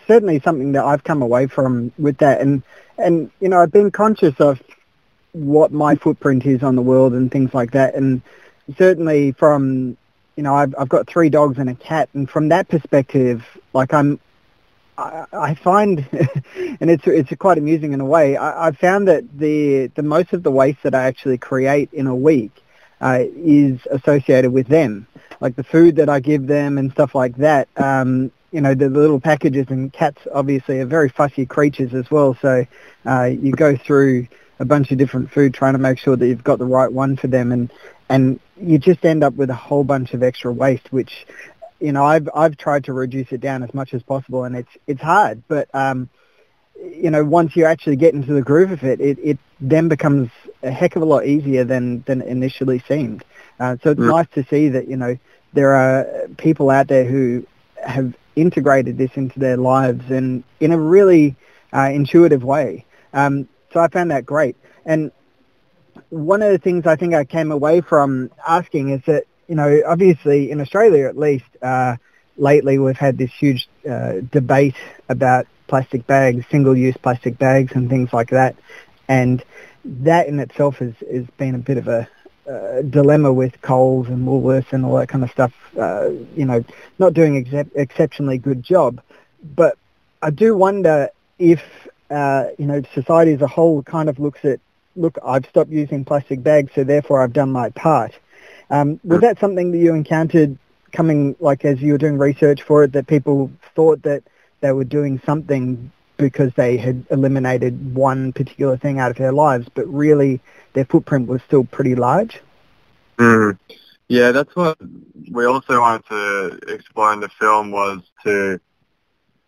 certainly something that I've come away from with that, and I've been conscious of what my footprint is on the world and things like that, and certainly from I've got 3 dogs and a cat, and from that perspective, like I find, and it's quite amusing in a way. I've found that the most of the waste that I actually create in a week is associated with them, like the food that I give them and stuff like that. The little packages, and cats obviously are very fussy creatures as well. So you go through a bunch of different food trying to make sure that you've got the right one for them, and you just end up with a whole bunch of extra waste, which, I've tried to reduce it down as much as possible, and it's hard. But, once you actually get into the groove of it, it then becomes a heck of a lot easier than initially seemed. So it's nice to see that, there are people out there who have integrated this into their lives and in a really intuitive way. So I found that great. And one of the things I think I came away from asking is that, obviously in Australia at least, lately we've had this huge debate about plastic bags, single-use plastic bags and things like that. And that in itself has been a bit of a dilemma with Coles and Woolworths and all that kind of stuff, not doing exceptionally good job. But I do wonder if, society as a whole kind of looks at, look, I've stopped using plastic bags, so therefore I've done my part. Was that something that you encountered coming, like as you were doing research for it, that people thought that they were doing something because they had eliminated one particular thing out of their lives, but really their footprint was still pretty large? Mm. Yeah, that's what we also wanted to explore in the film, was to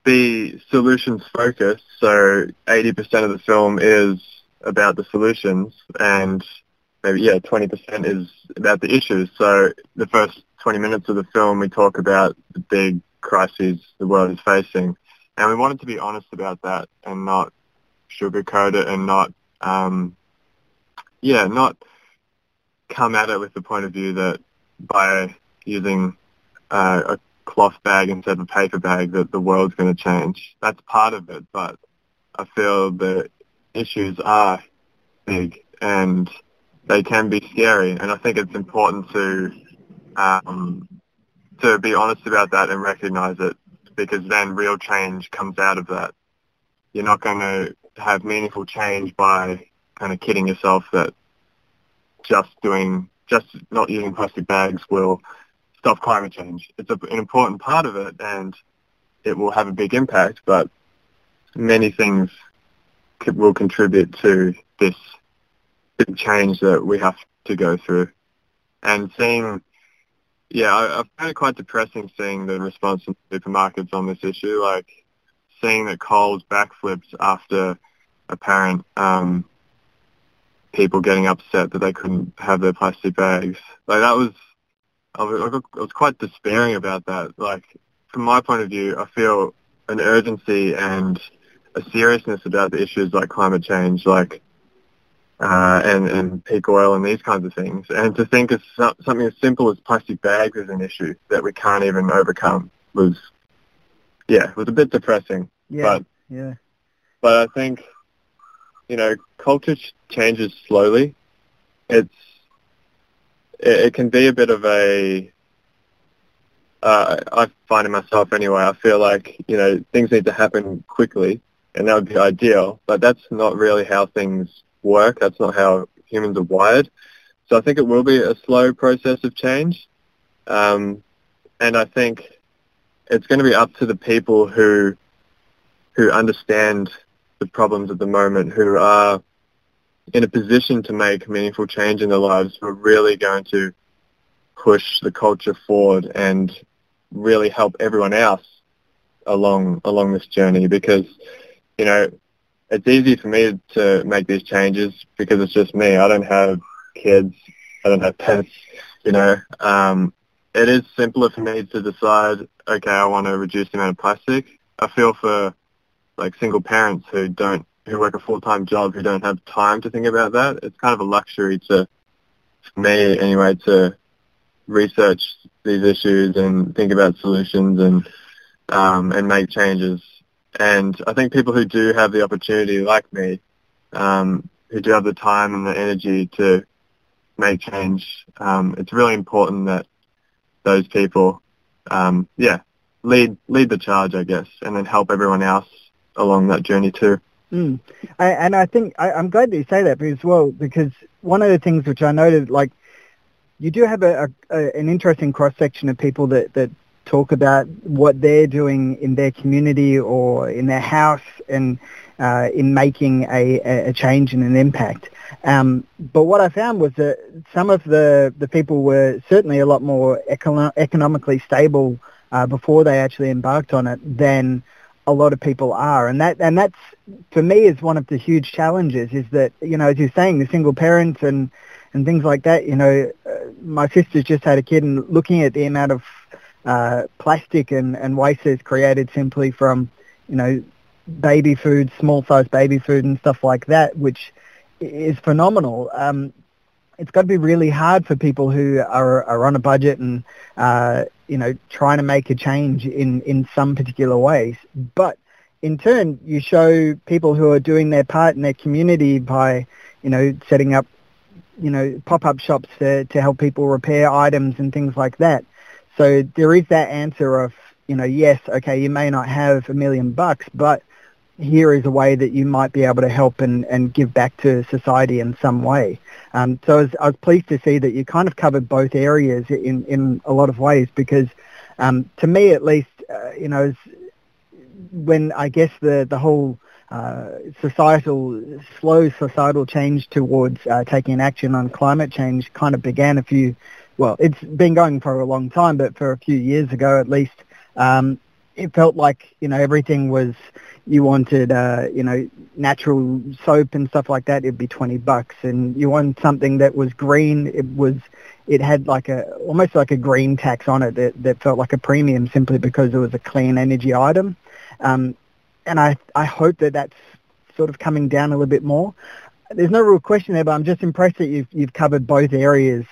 be solutions focused. So 80% of the film is about the solutions, and maybe 20% is about the issues. So the first 20 minutes of the film, we talk about the big crises the world is facing, and we wanted to be honest about that and not sugarcoat it, and not come at it with the point of view that by using a cloth bag instead of a paper bag that the world's going to change. That's part of it, but I feel the issues are big and they can be scary, and I think it's important to be honest about that and recognise it, because then real change comes out of that. You're not going to have meaningful change by kind of kidding yourself that just not using plastic bags will stop climate change. It's an important part of it and it will have a big impact, but many things will contribute to this big change that we have to go through. And seeing, I find it quite depressing seeing the response from supermarkets on this issue, like seeing that Coles backflips after apparent people getting upset that they couldn't have their plastic bags. Like I was quite despairing about that. Like, from my point of view, I feel an urgency and a seriousness about the issues like climate change, like and peak oil and these kinds of things. And to think of something as simple as plastic bags as an issue that we can't even overcome was a bit depressing. But I think, culture changes slowly. It can be a bit of a, I find it myself anyway, I feel like, things need to happen quickly, and that would be ideal, but that's not really how things work. That's not how humans are wired. So I think it will be a slow process of change. And I think it's going to be up to the people who understand the problems at the moment, who are in a position to make meaningful change in their lives, who are really going to push the culture forward and really help everyone else along this journey. Because, it's easy for me to make these changes because it's just me. I don't have kids. I don't have pets, It is simpler for me to decide, okay, I want to reduce the amount of plastic. I feel for, single parents who work a full-time job, who don't have time to think about that. It's kind of a luxury for me anyway, to research these issues and think about solutions and make changes. And I think people who do have the opportunity, like me, who do have the time and the energy to make change, it's really important that those people, lead the charge, I guess, and then help everyone else along that journey too. Mm. And I think I'm glad that you say that as well, because one of the things which I noted, you do have an interesting cross-section of people that talk about what they're doing in their community or in their house and in making a change and an impact. But what I found was that some of the people were certainly a lot more economically stable before they actually embarked on it than a lot of people are. And that's, for me, is one of the huge challenges, is that, as you're saying, the single parents and things like that, my sister's just had a kid, and looking at the amount of plastic and waste that's created simply from, baby food, small-sized baby food and stuff like that, which is phenomenal. It's got to be really hard for people who are on a budget and, trying to make a change in some particular ways. But in turn, you show people who are doing their part in their community by, setting up, pop-up shops to help people repair items and things like that. So there is that answer of, yes, okay, you may not have $1 million, but here is a way that you might be able to help and give back to society in some way. So I was pleased to see that you kind of covered both areas in a lot of ways, because to me at least, when I guess the whole slow societal change towards taking action on climate change kind of began it's been going for a long time, but for a few years ago at least, it felt like, everything was, you wanted, natural soap and stuff like that, it'd be $20. And you want something that was green, it had almost like a green tax on it that felt like a premium simply because it was a clean energy item. And I hope that that's sort of coming down a little bit more. There's no real question there, but I'm just impressed that you've covered both areas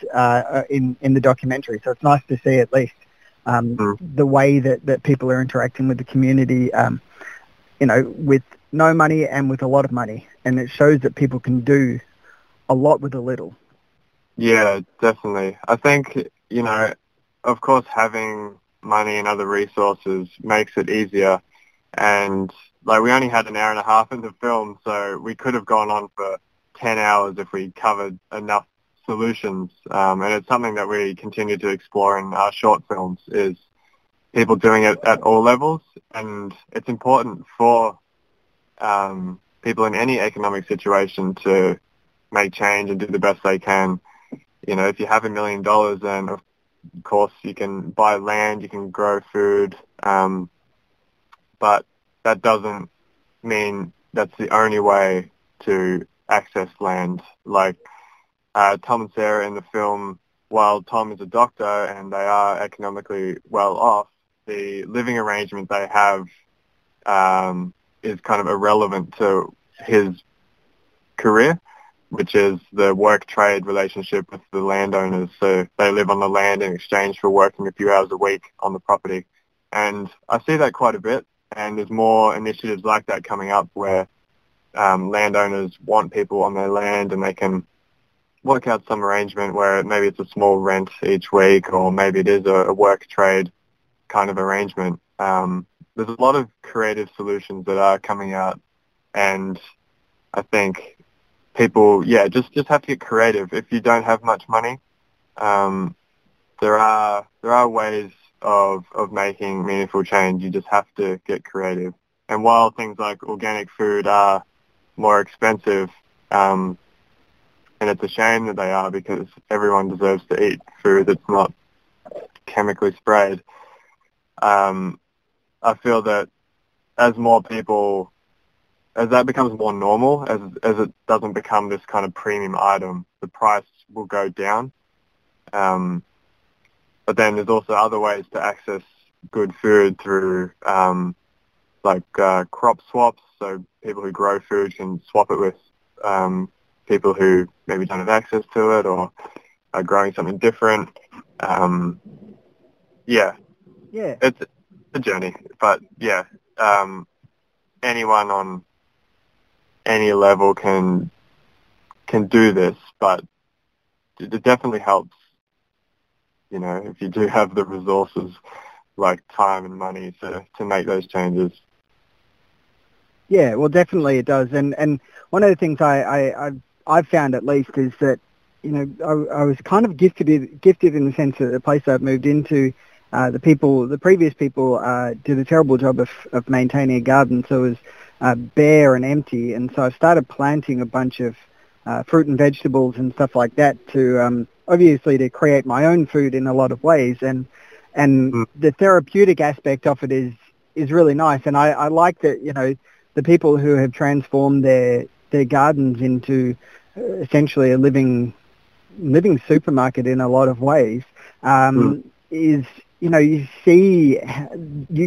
in the documentary. So it's nice to see at least the way that people are interacting with the community, with no money and with a lot of money. And it shows that people can do a lot with a little. Yeah, definitely. I think, you know, of course having money and other resources makes it easier. And like we only had an hour and a half in the film, so we could have gone on for 10 hours if we covered enough solutions. And it's something that we continue to explore in our short films, is people doing it at all levels. And it's important for people in any economic situation to make change and do the best they can. You know, if you have $1 million, then of course you can buy land, you can grow food, but that doesn't mean that's the only way to access land. Like Tom and Sarah in the film, while Tom is a doctor and they are economically well off, the living arrangement they have is kind of irrelevant to his career, which is the work-trade relationship with the landowners. So they live on the land in exchange for working a few hours a week on the property. And I see that quite a bit, and there's more initiatives like that coming up where landowners want people on their land and they can work out some arrangement where maybe it's a small rent each week, or maybe it is a work-trade kind of arrangement. There's a lot of creative solutions that are coming out, and I think people, just have to get creative. If you don't have much money, there are ways of making meaningful change. You just have to get creative. And while things like organic food are more expensive, and it's a shame that they are, because everyone deserves to eat food that's not chemically sprayed, I feel that as that becomes more normal, as it doesn't become this kind of premium item, the price will go down. But then there's also other ways to access good food through crop swaps. So people who grow food can swap it with people who maybe don't have access to it or are growing something different. It's a journey, but anyone on any level can do this, but it definitely helps, you know, if you do have the resources like time and money to make those changes. Yeah, well, definitely it does. And one of the things I've found at least is that, you know, I was kind of gifted in the sense that the place I've moved into, the previous people did a terrible job of maintaining a garden, so it was bare and empty. And so I started planting a bunch of fruit and vegetables and stuff like that to obviously to create my own food in a lot of ways. And the therapeutic aspect of it is really nice. And I like that, you know, the people who have transformed their gardens into essentially a living supermarket in a lot of ways is, you know, you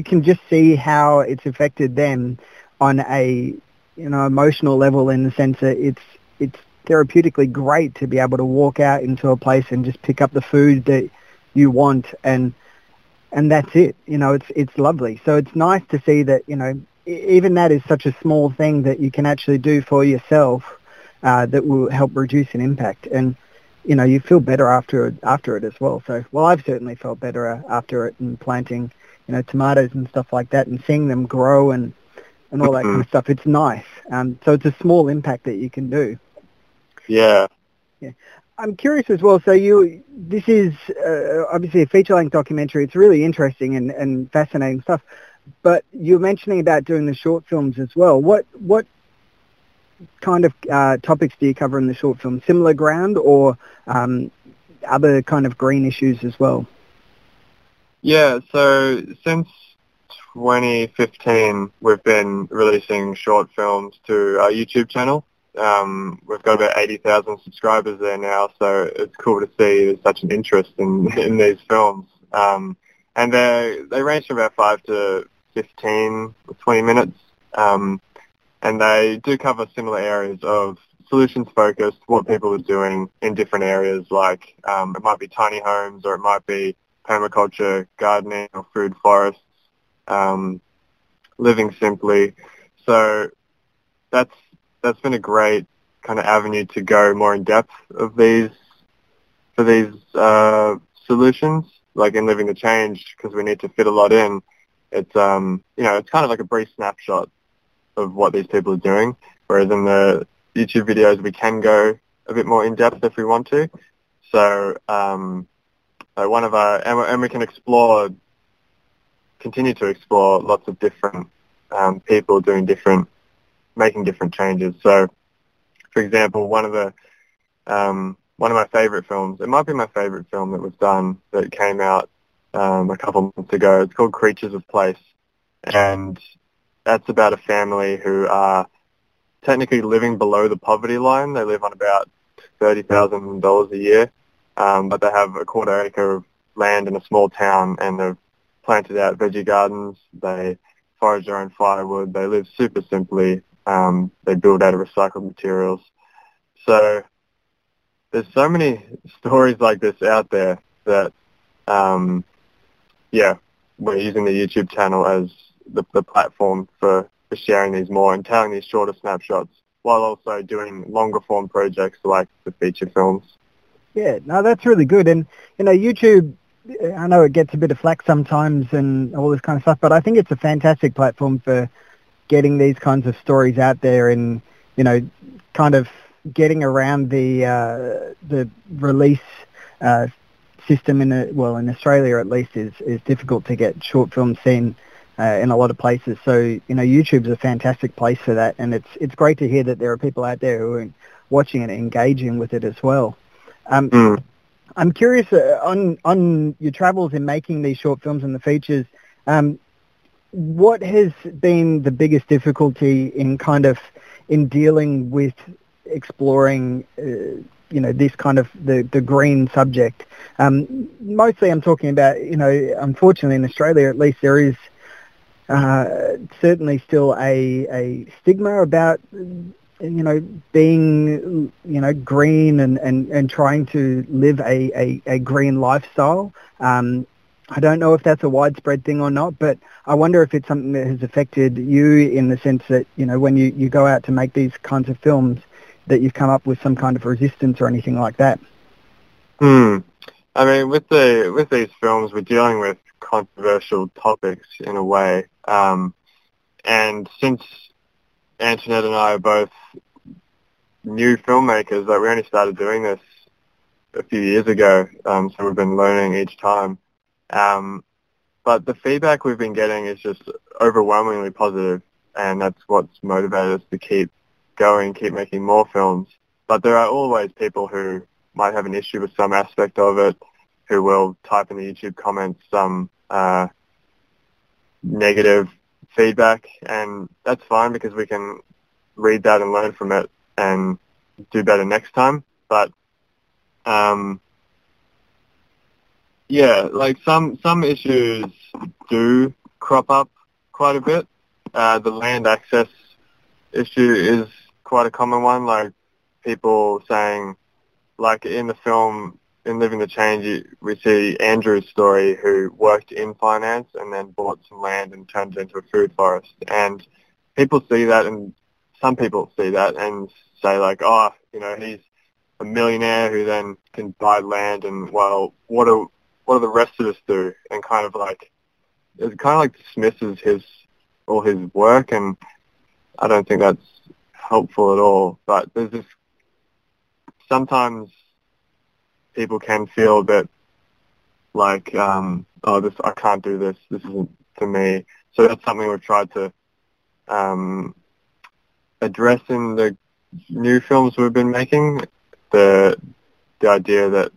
can just see how it's affected them on a, you know, emotional level, in the sense that it's therapeutically great to be able to walk out into a place and just pick up the food that you want, and that's it. You know, it's lovely. So it's nice to see that, you know, even that is such a small thing that you can actually do for yourself that will help reduce an impact. And, you know, you feel better after it as well. So, well, I've certainly felt better after it, and planting, you know, tomatoes and stuff like that, and seeing them grow and all that kind of stuff. It's nice. So it's a small impact that you can do. Yeah. I'm curious as well. So this is obviously a feature-length documentary. It's really interesting and fascinating stuff. But you were mentioning about doing the short films as well. What kind of topics do you cover in the short film? Similar ground, or other kind of green issues as well? Yeah, so since 2015, we've been releasing short films to our YouTube channel. We've got about 80,000 subscribers there now, so it's cool to see there's such an interest in these films. And they range from about 5 to 15 or 20 minutes. And they do cover similar areas of solutions-focused, what people are doing in different areas, like it might be tiny homes, or it might be permaculture, gardening, or food forests, living simply. So that's been a great kind of avenue to go more in depth of these for these solutions, like in Living the Change, because we need to fit a lot in. It's you know, it's kind of like a brief snapshot of what these people are doing, whereas in the YouTube videos we can go a bit more in depth if we want to. So one of our, and we can continue to explore lots of different people doing different, making different changes. So, for example, one of my favorite films, it might be my favorite film that was done, that came out a couple months ago. It's called Creatures of Place, and that's about a family who are technically living below the poverty line. They live on about $30,000 a year, but they have a quarter acre of land in a small town, and they've planted out veggie gardens. They forage their own firewood. They live super simply. They build out of recycled materials. So there's so many stories like this out there that, we're using the YouTube channel as the platform for sharing these more and telling these shorter snapshots, while also doing longer form projects like the feature films. Yeah, no, that's really good. And, you know, YouTube, I know it gets a bit of flack sometimes and all this kind of stuff, but I think it's a fantastic platform for getting these kinds of stories out there and, you know, kind of getting around the release system in Australia at least is difficult to get short films seen in a lot of places. So, you know, YouTube's a fantastic place for that, and it's great to hear that there are people out there who are watching it and engaging with it as well. I'm curious, on your travels in making these short films and the features, what has been the biggest difficulty in dealing with exploring, you know, this kind of the green subject? Mostly I'm talking about, you know, unfortunately in Australia at least there is certainly still a stigma about, you know, being, you know, green and trying to live a green lifestyle. I don't know if that's a widespread thing or not, but I wonder if it's something that has affected you in the sense that, you know, when you go out to make these kinds of films, that you've come up with some kind of resistance or anything like that. I mean, with these films, we're dealing with controversial topics in a way. And since Antoinette and I are both new filmmakers, like, we only started doing this a few years ago, so we've been learning each time. But the feedback we've been getting is just overwhelmingly positive, and that's what's motivated us to keep going, keep making more films. But there are always people who might have an issue with some aspect of it, who will type in the YouTube comments some negative feedback, and that's fine because we can read that and learn from it and do better next time. But some issues do crop up quite a bit. The land access issue is quite a common one, like people saying, like in the film, in Living the Change, we see Andrew's story, who worked in finance and then bought some land and turned it into a food forest. And people see that, and some people see that and say, like, oh, you know, he's a millionaire who then can buy land, and, well, what do the rest of us do? And kind of like, it kind of like dismisses all his work, and I don't think that's helpful at all. But there's this, sometimes people can feel a bit like, I can't do this. This isn't for me. So that's something we've tried to address in the new films we've been making. The idea that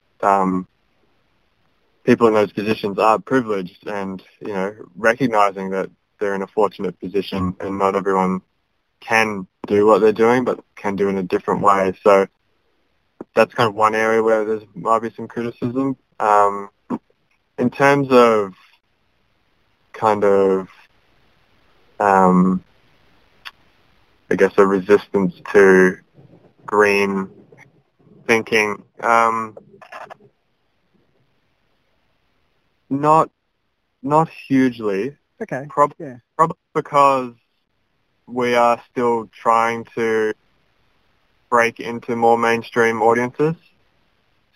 people in those positions are privileged, and, you know, recognizing that they're in a fortunate position and not everyone can do what they're doing, but can do it in a different way. So that's kind of one area where there might be some criticism. In terms of kind of, I guess, a resistance to green thinking, not hugely. Okay. Probably because we are still trying to break into more mainstream audiences.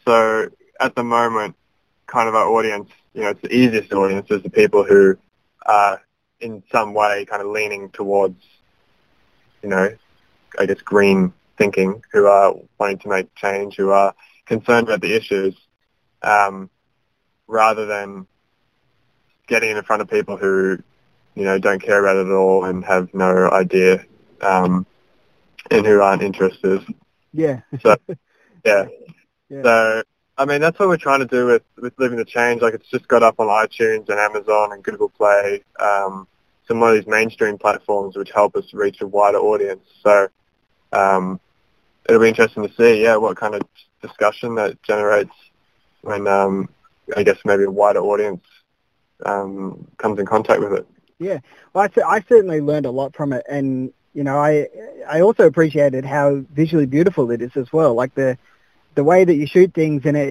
So at the moment, kind of our audience, you know, it's the easiest audience is the people who are in some way kind of leaning towards, you know, I guess green thinking, who are wanting to make change, who are concerned about the issues, rather than getting in front of people who, you know, don't care about it at all and have no idea and who aren't interested. Yeah. So, yeah. Yeah. So, I mean, that's what we're trying to do with Living the Change. Like, it's just got up on iTunes and Amazon and Google Play, some of these mainstream platforms which help us reach a wider audience. So it'll be interesting to see, yeah, what kind of discussion that generates when, I guess, maybe a wider audience comes in contact with it. Yeah, well, I certainly learned a lot from it, and, you know, I also appreciated how visually beautiful it is as well. Like, the way that you shoot things in it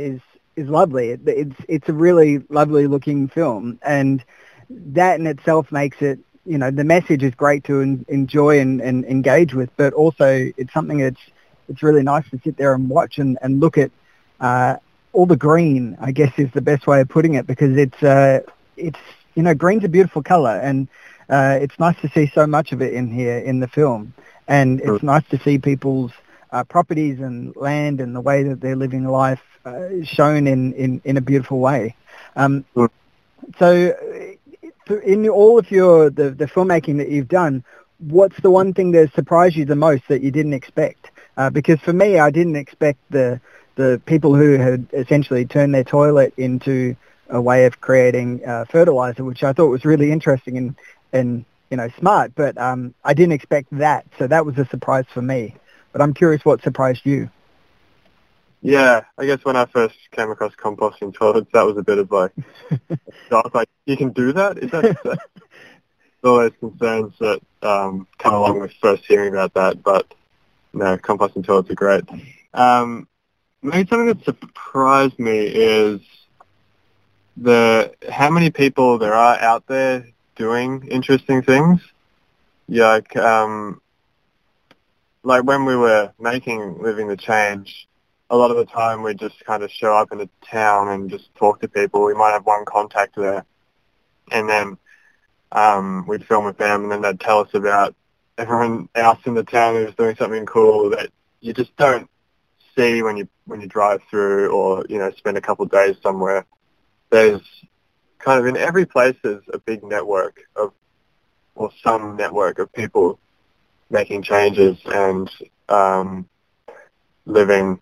is lovely. It's a really lovely looking film, and that in itself makes it, you know, the message is great to enjoy and engage with, but also it's something that's, it's really nice to sit there and watch and look at all the green, I guess, is the best way of putting it, because it's, you know, green's a beautiful color, and it's nice to see so much of it in here in the film, and it's nice to see people's properties and land and the way that they're living life shown in a beautiful way. So in all of your the filmmaking that you've done, what's the one thing that surprised you the most that you didn't expect? Because for me, I didn't expect the people who had essentially turned their toilet into a way of creating fertilizer, which I thought was really interesting and you know, smart, but I didn't expect that. So that was a surprise for me. But I'm curious what surprised you. Yeah, I guess when I first came across composting toilets, that was a bit of like, I was like, you can do that? Is that all those concerns that come along with first hearing about that, but no, composting toilets are great. Maybe something that surprised me is how many people there are out there doing interesting things. Yeah, like when we were making Living the Change, a lot of the time we just kind of show up in a town and just talk to people. We might have one contact there, and then we'd film with them, and then they'd tell us about everyone else in the town who's doing something cool that you just don't see when you drive through or, you know, spend a couple of days somewhere. There's kind of in every place there's a big network of, or some network of people making changes and living,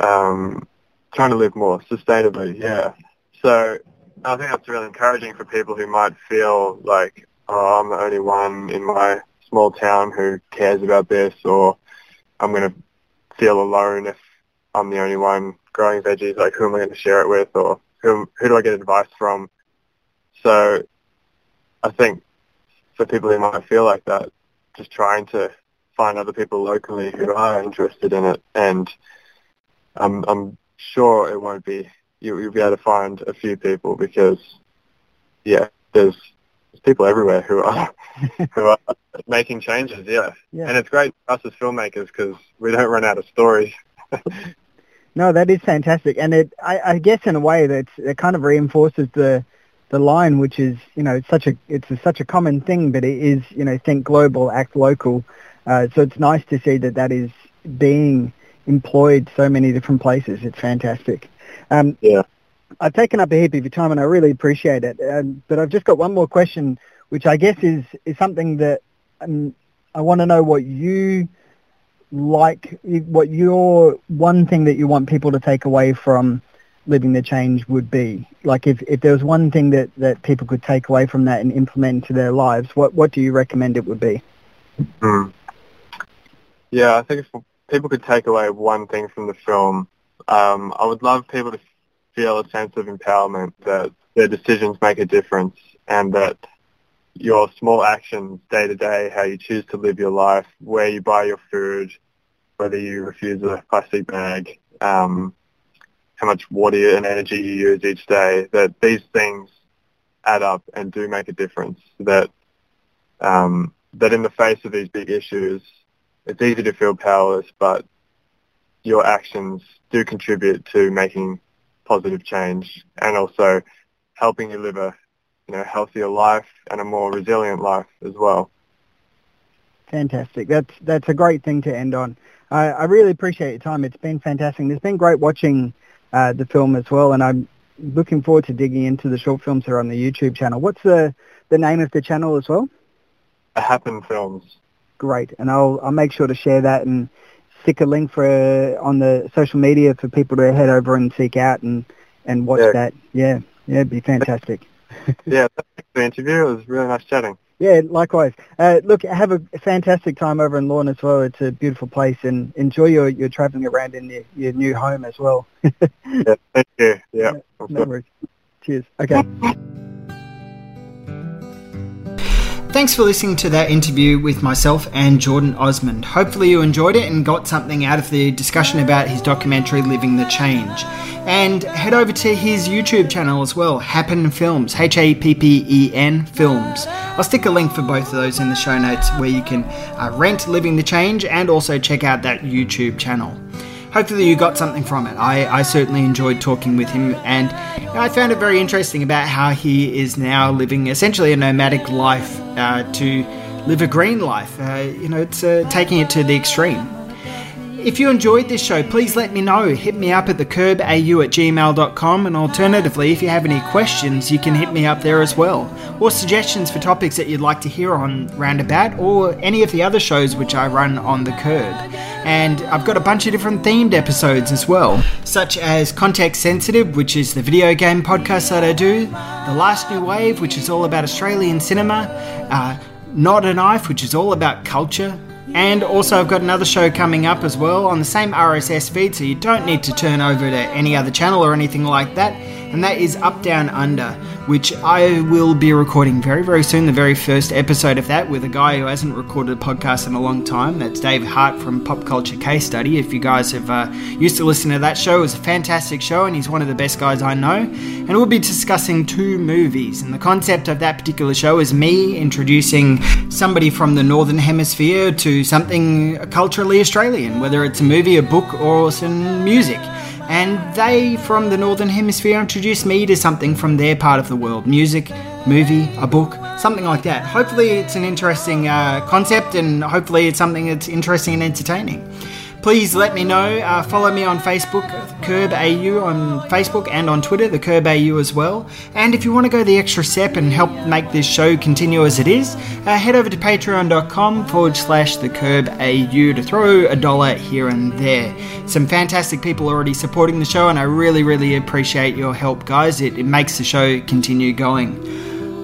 trying to live more sustainably, yeah. So I think that's really encouraging for people who might feel like, oh, I'm the only one in my small town who cares about this, or I'm going to feel alone if I'm the only one growing veggies, like who am I going to share it with, or who do I get advice from? So I think for people who might feel like that, just trying to find other people locally who are interested in it, and I'm sure it won't be, you'll be able to find a few people, because yeah, there's people everywhere who are making changes, yeah. And it's great for us as filmmakers because we don't run out of stories. No, that is fantastic, and I guess in a way it kind of reinforces the line, which is, you know, it's such a common thing, but it is, you know, think global, act local. So it's nice to see that is being employed so many different places. It's fantastic. Yeah. I've taken up a heap of your time, and I really appreciate it. But I've just got one more question, which I guess is something that I want to know what your one thing that you want people to take away from Living the Change would be. Like, if there was one thing that people could take away from that and implement into their lives, what do you recommend it would be? Yeah, I think if people could take away one thing from the film, I would love people to feel a sense of empowerment, that their decisions make a difference, and that your small actions day to day, how you choose to live your life, where you buy your food, whether you refuse a plastic bag, how much water and energy you use each day, that these things add up and do make a difference, that that in the face of these big issues, it's easy to feel powerless, but your actions do contribute to making positive change and also helping you live a healthier life and a more resilient life as well. Fantastic. That's a great thing to end on. I really appreciate your time. It's been fantastic. It's been great watching the film as well, and I'm looking forward to digging into the short films that are on the YouTube channel. What's the name of the channel as well? I Happen Films. Great, and I'll make sure to share that and stick a link for on the social media for people to head over and seek out and watch that. Yeah, it'd be fantastic. Yeah, thanks for the interview. It was really nice chatting. Yeah, likewise. Look, have a fantastic time over in Lorne as well. It's a beautiful place, and enjoy your travelling around in your new home as well. Yeah, thank you. Yeah. No worries. Cheers. Okay. Thanks for listening to that interview with myself and Jordan Osmond. Hopefully you enjoyed it and got something out of the discussion about his documentary Living the Change. And head over to his YouTube channel as well, Happen Films, Happen Films. I'll stick a link for both of those in the show notes where you can rent Living the Change and also check out that YouTube channel. Hopefully you got something from it. I certainly enjoyed talking with him, and I found it very interesting about how he is now living essentially a nomadic life to live a green life. It's taking it to the extreme. If you enjoyed this show, please let me know. Hit me up at thecurbau@gmail.com, and alternatively, if you have any questions, you can hit me up there as well, or suggestions for topics that you'd like to hear on Roundabout or any of the other shows which I run on The Curb. And I've got a bunch of different themed episodes as well, such as Context Sensitive, which is the video game podcast that I do, The Last New Wave, which is all about Australian cinema, Not a Knife, which is all about culture. And also I've got another show coming up as well on the same RSS feed, so you don't need to turn over to any other channel or anything like that, and that is Up Down Under, which I will be recording very, very soon, the very first episode of that, with a guy who hasn't recorded a podcast in a long time. That's Dave Hart from Pop Culture Case Study. If you guys have used to listen to that show, it was a fantastic show, and he's one of the best guys I know. And we'll be discussing two movies, and the concept of that particular show is me introducing somebody from the Northern Hemisphere to something culturally Australian, whether it's a movie, a book, or some music. And they from the Northern Hemisphere introduced me to something from their part of the world. Music, movie, a book, something like that. Hopefully it's an interesting concept, and hopefully it's something that's interesting and entertaining. Please let me know. Follow me on Facebook, CurbAU on Facebook, and on Twitter, the CurbAU as well. And if you want to go the extra step and help make this show continue as it is, head over to patreon.com/thecurbau to throw $1 here and there. Some fantastic people already supporting the show, and I really, really appreciate your help, guys. It makes the show continue going.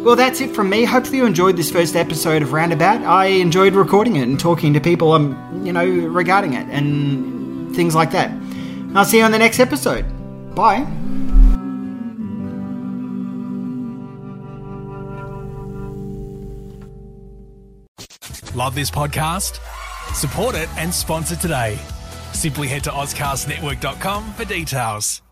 Well, that's it from me. Hopefully you enjoyed this first episode of Roundabout. I enjoyed recording it and talking to people, regarding it and things like that. And I'll see you on the next episode. Bye. Love this podcast? Support it and sponsor today. Simply head to AusCastNetwork.com for details.